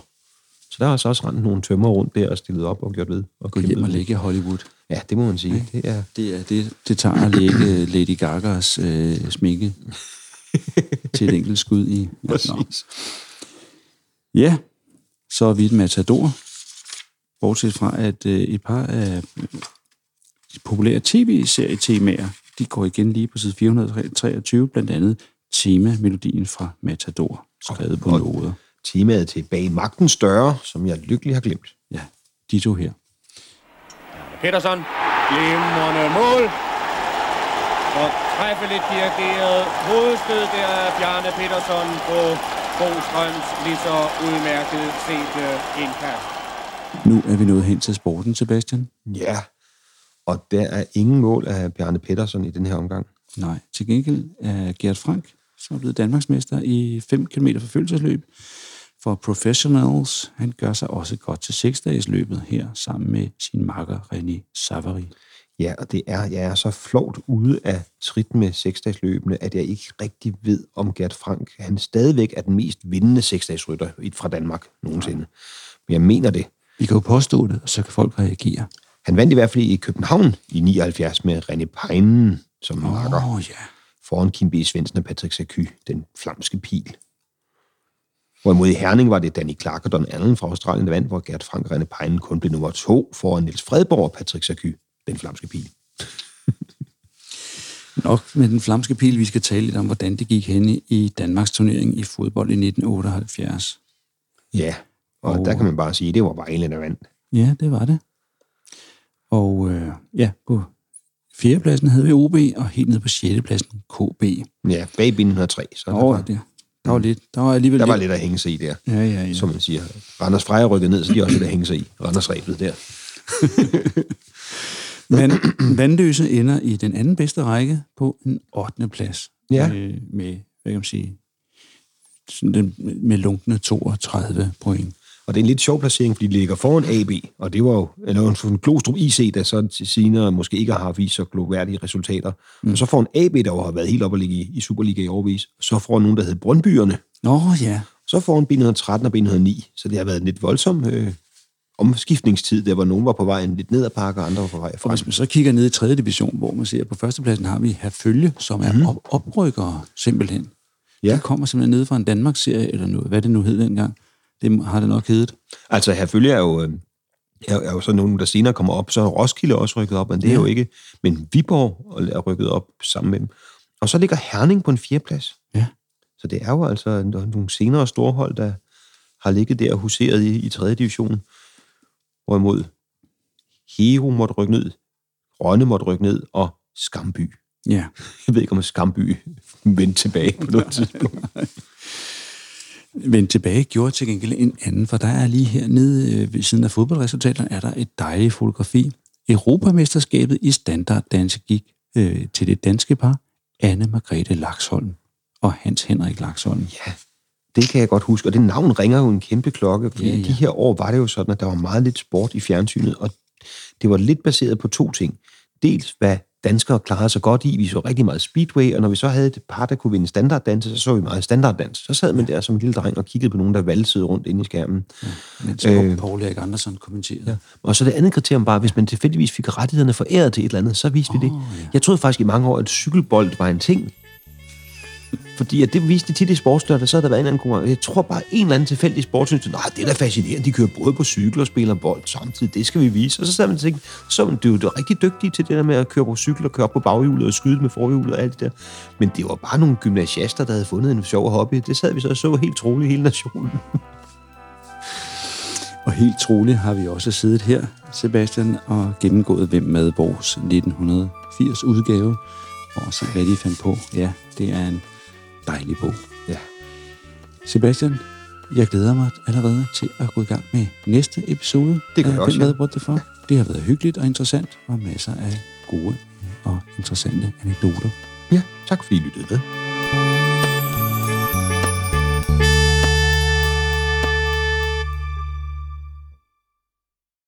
Så der har så også rendt nogle tømmer rundt der og stillet op og gjort ved. Og gå hjem og ligge i Hollywood. Ja, det må man sige. Ja. Det tager at lægge Lady Gagas sminke til et enkelt skud i. Ja, præcis. Ja, så er vi et matador, bortset fra, at et par af de populære tv-serietemaer, de går igen lige på side 423, blandt andet temamelodien fra Matador, skrevet på noder. Temaet til Bag Magtens Døre, som jeg lykkelig har glemt. Ja, de to her. Petersen, glimrende mål. Og træffeligt dirigeret hovedstød, der er Bjarne Petersen på... lige så udmærket set indkast. Nu er vi nået hen til sporten, Sebastian. Ja, og der er ingen mål af Bjarne Petersen i den her omgang. Nej, til gengæld er Gert Frank, som er blevet danmarksmester i 5 km forfølgelsesløb for professionals. Han gør sig også godt til 6-dagesløbet her sammen med sin makker René Savary. Ja, og jeg er så flovt ude af trit med 6-dagsløbene, at jeg ikke rigtig ved, om Gert Frank, han stadigvæk er den mest vindende 6-dagsrytter fra Danmark nogensinde. Men jeg mener det. Vi kan jo påstå det, og så kan folk reagere. Han vandt i hvert fald i København i 79 med René Peinen som marker. Foran Kim B. Svendsen og Patrick Saky, den flamske pil. Hvorimod i Herning var det Danny Clark og Don Allen fra Australien, der vandt, hvor Gert Frank og René Peinen kun blev nummer 2 foran Niels Fredborg og Patrick Saky. Den flamske pil. Nok med den flamske pil, vi skal tale lidt om, hvordan det gik henne i Danmarks turnering i fodbold i 1978. Ja, og der kan man bare sige, det var Vejle, der vandt. Ja, det var det. Og på fjerdepladsen havde vi OB, og helt nede på sjettepladsen KB. Ja, bag binden 103. Så der var lidt at hænge sig i der. Ja. Som man siger. Randers Freja rykkede ned, så de også lidt at hænge sig i. Randers rebet der. Men Vandløse ender i den anden bedste række på en 8. plads. Ja. Med, hvad kan man sige, med lunkne 32 point. Og det er en lidt sjov placering, fordi de ligger foran AB, og det var jo en Glostrup IC, der så til senere måske ikke har vist så gloværdige resultater. Og så får en AB, der jo har været helt op og ligge i Superliga i årvis, så får nogen, der hedder Brøndbyerne. Så får en B113 og B109, så det har været en lidt voldsom... omskiftningstid, der hvor nogen var på vejen lidt ned ad park, og andre var på vej frem. Og hvis man så kigger ned i 3. division, hvor man ser, at på førstepladsen har vi Herfølge, som er oprykkere simpelthen. Ja. De kommer simpelthen nede fra en Danmarksserie, eller noget, hvad det nu hed dengang. Det har det nok heddet. Altså Herfølge er jo så nogen, der senere kommer op, så Roskilde også rykket op, men det er jo ikke, men Viborg er rykket op sammen med dem. Og så ligger Herning på en 4. plads. Ja. Så det er jo altså nogle senere storhold, der har ligget der og huseret i 3. division. Hvorimod Hero måtte rykke ned, Rønne måtte rykke ned, og Skamby. Ja. Jeg ved ikke, om Skamby vendte tilbage på noget tidspunkt. Men tilbage gjorde til gengæld en anden, for der er lige hernede ved siden af fodboldresultaterne, er der et dejligt fotografi. Europamesterskabet i standarddanse gik til det danske par, Anne-Margrethe Laxholm og Hans-Henrik Laxholm. Ja, det kan jeg godt huske, og det navn ringer jo en kæmpe klokke, fordi de her år var det jo sådan, at der var meget lidt sport i fjernsynet, og det var lidt baseret på to ting. Dels hvad danskere klarede sig godt i, vi så rigtig meget speedway, og når vi så havde et par, der kunne vinde standarddanse, så vi meget standarddans. Så sad man der som en lille dreng og kiggede på nogen, der valsede rundt inde i skærmen. Ja, men så Poul Erik Andersen kommenterede. Ja. Og så det andet kriterium var, hvis man tilfældigvis fik rettighederne foræret til et eller andet, så viste vi det. Ja. Jeg troede faktisk i mange år, at cykelbold var en ting. Fordi at det viste tit i sportsdørene, så havde der været en anden konkurrence. Jeg tror bare, en eller anden tilfældig sport synes, nej, det er da fascinerende, de kører både på cykel og spiller bold samtidig, det skal vi vise. Og så sad man og tænkte, så var det jo rigtig dygtige til det der med at køre på cykel og køre på baghjulet og skyde med forhjulet og alt det der. Men det var bare nogle gymnasiaster, der havde fundet en sjov hobby. Det sad vi så og så helt troligt hele nationen. Og helt troligt har vi også siddet her, Sebastian, og gennemgået Hvem med vores 1980 udgave. Og så hvad de fandt på. Ja, det er en dejlig bog. Ja. Sebastian, jeg glæder mig allerede til at gå i gang med næste episode. Det kan jeg også. Det har været hyggeligt og interessant, og masser af gode og interessante anekdoter. Ja, tak fordi I lyttede med.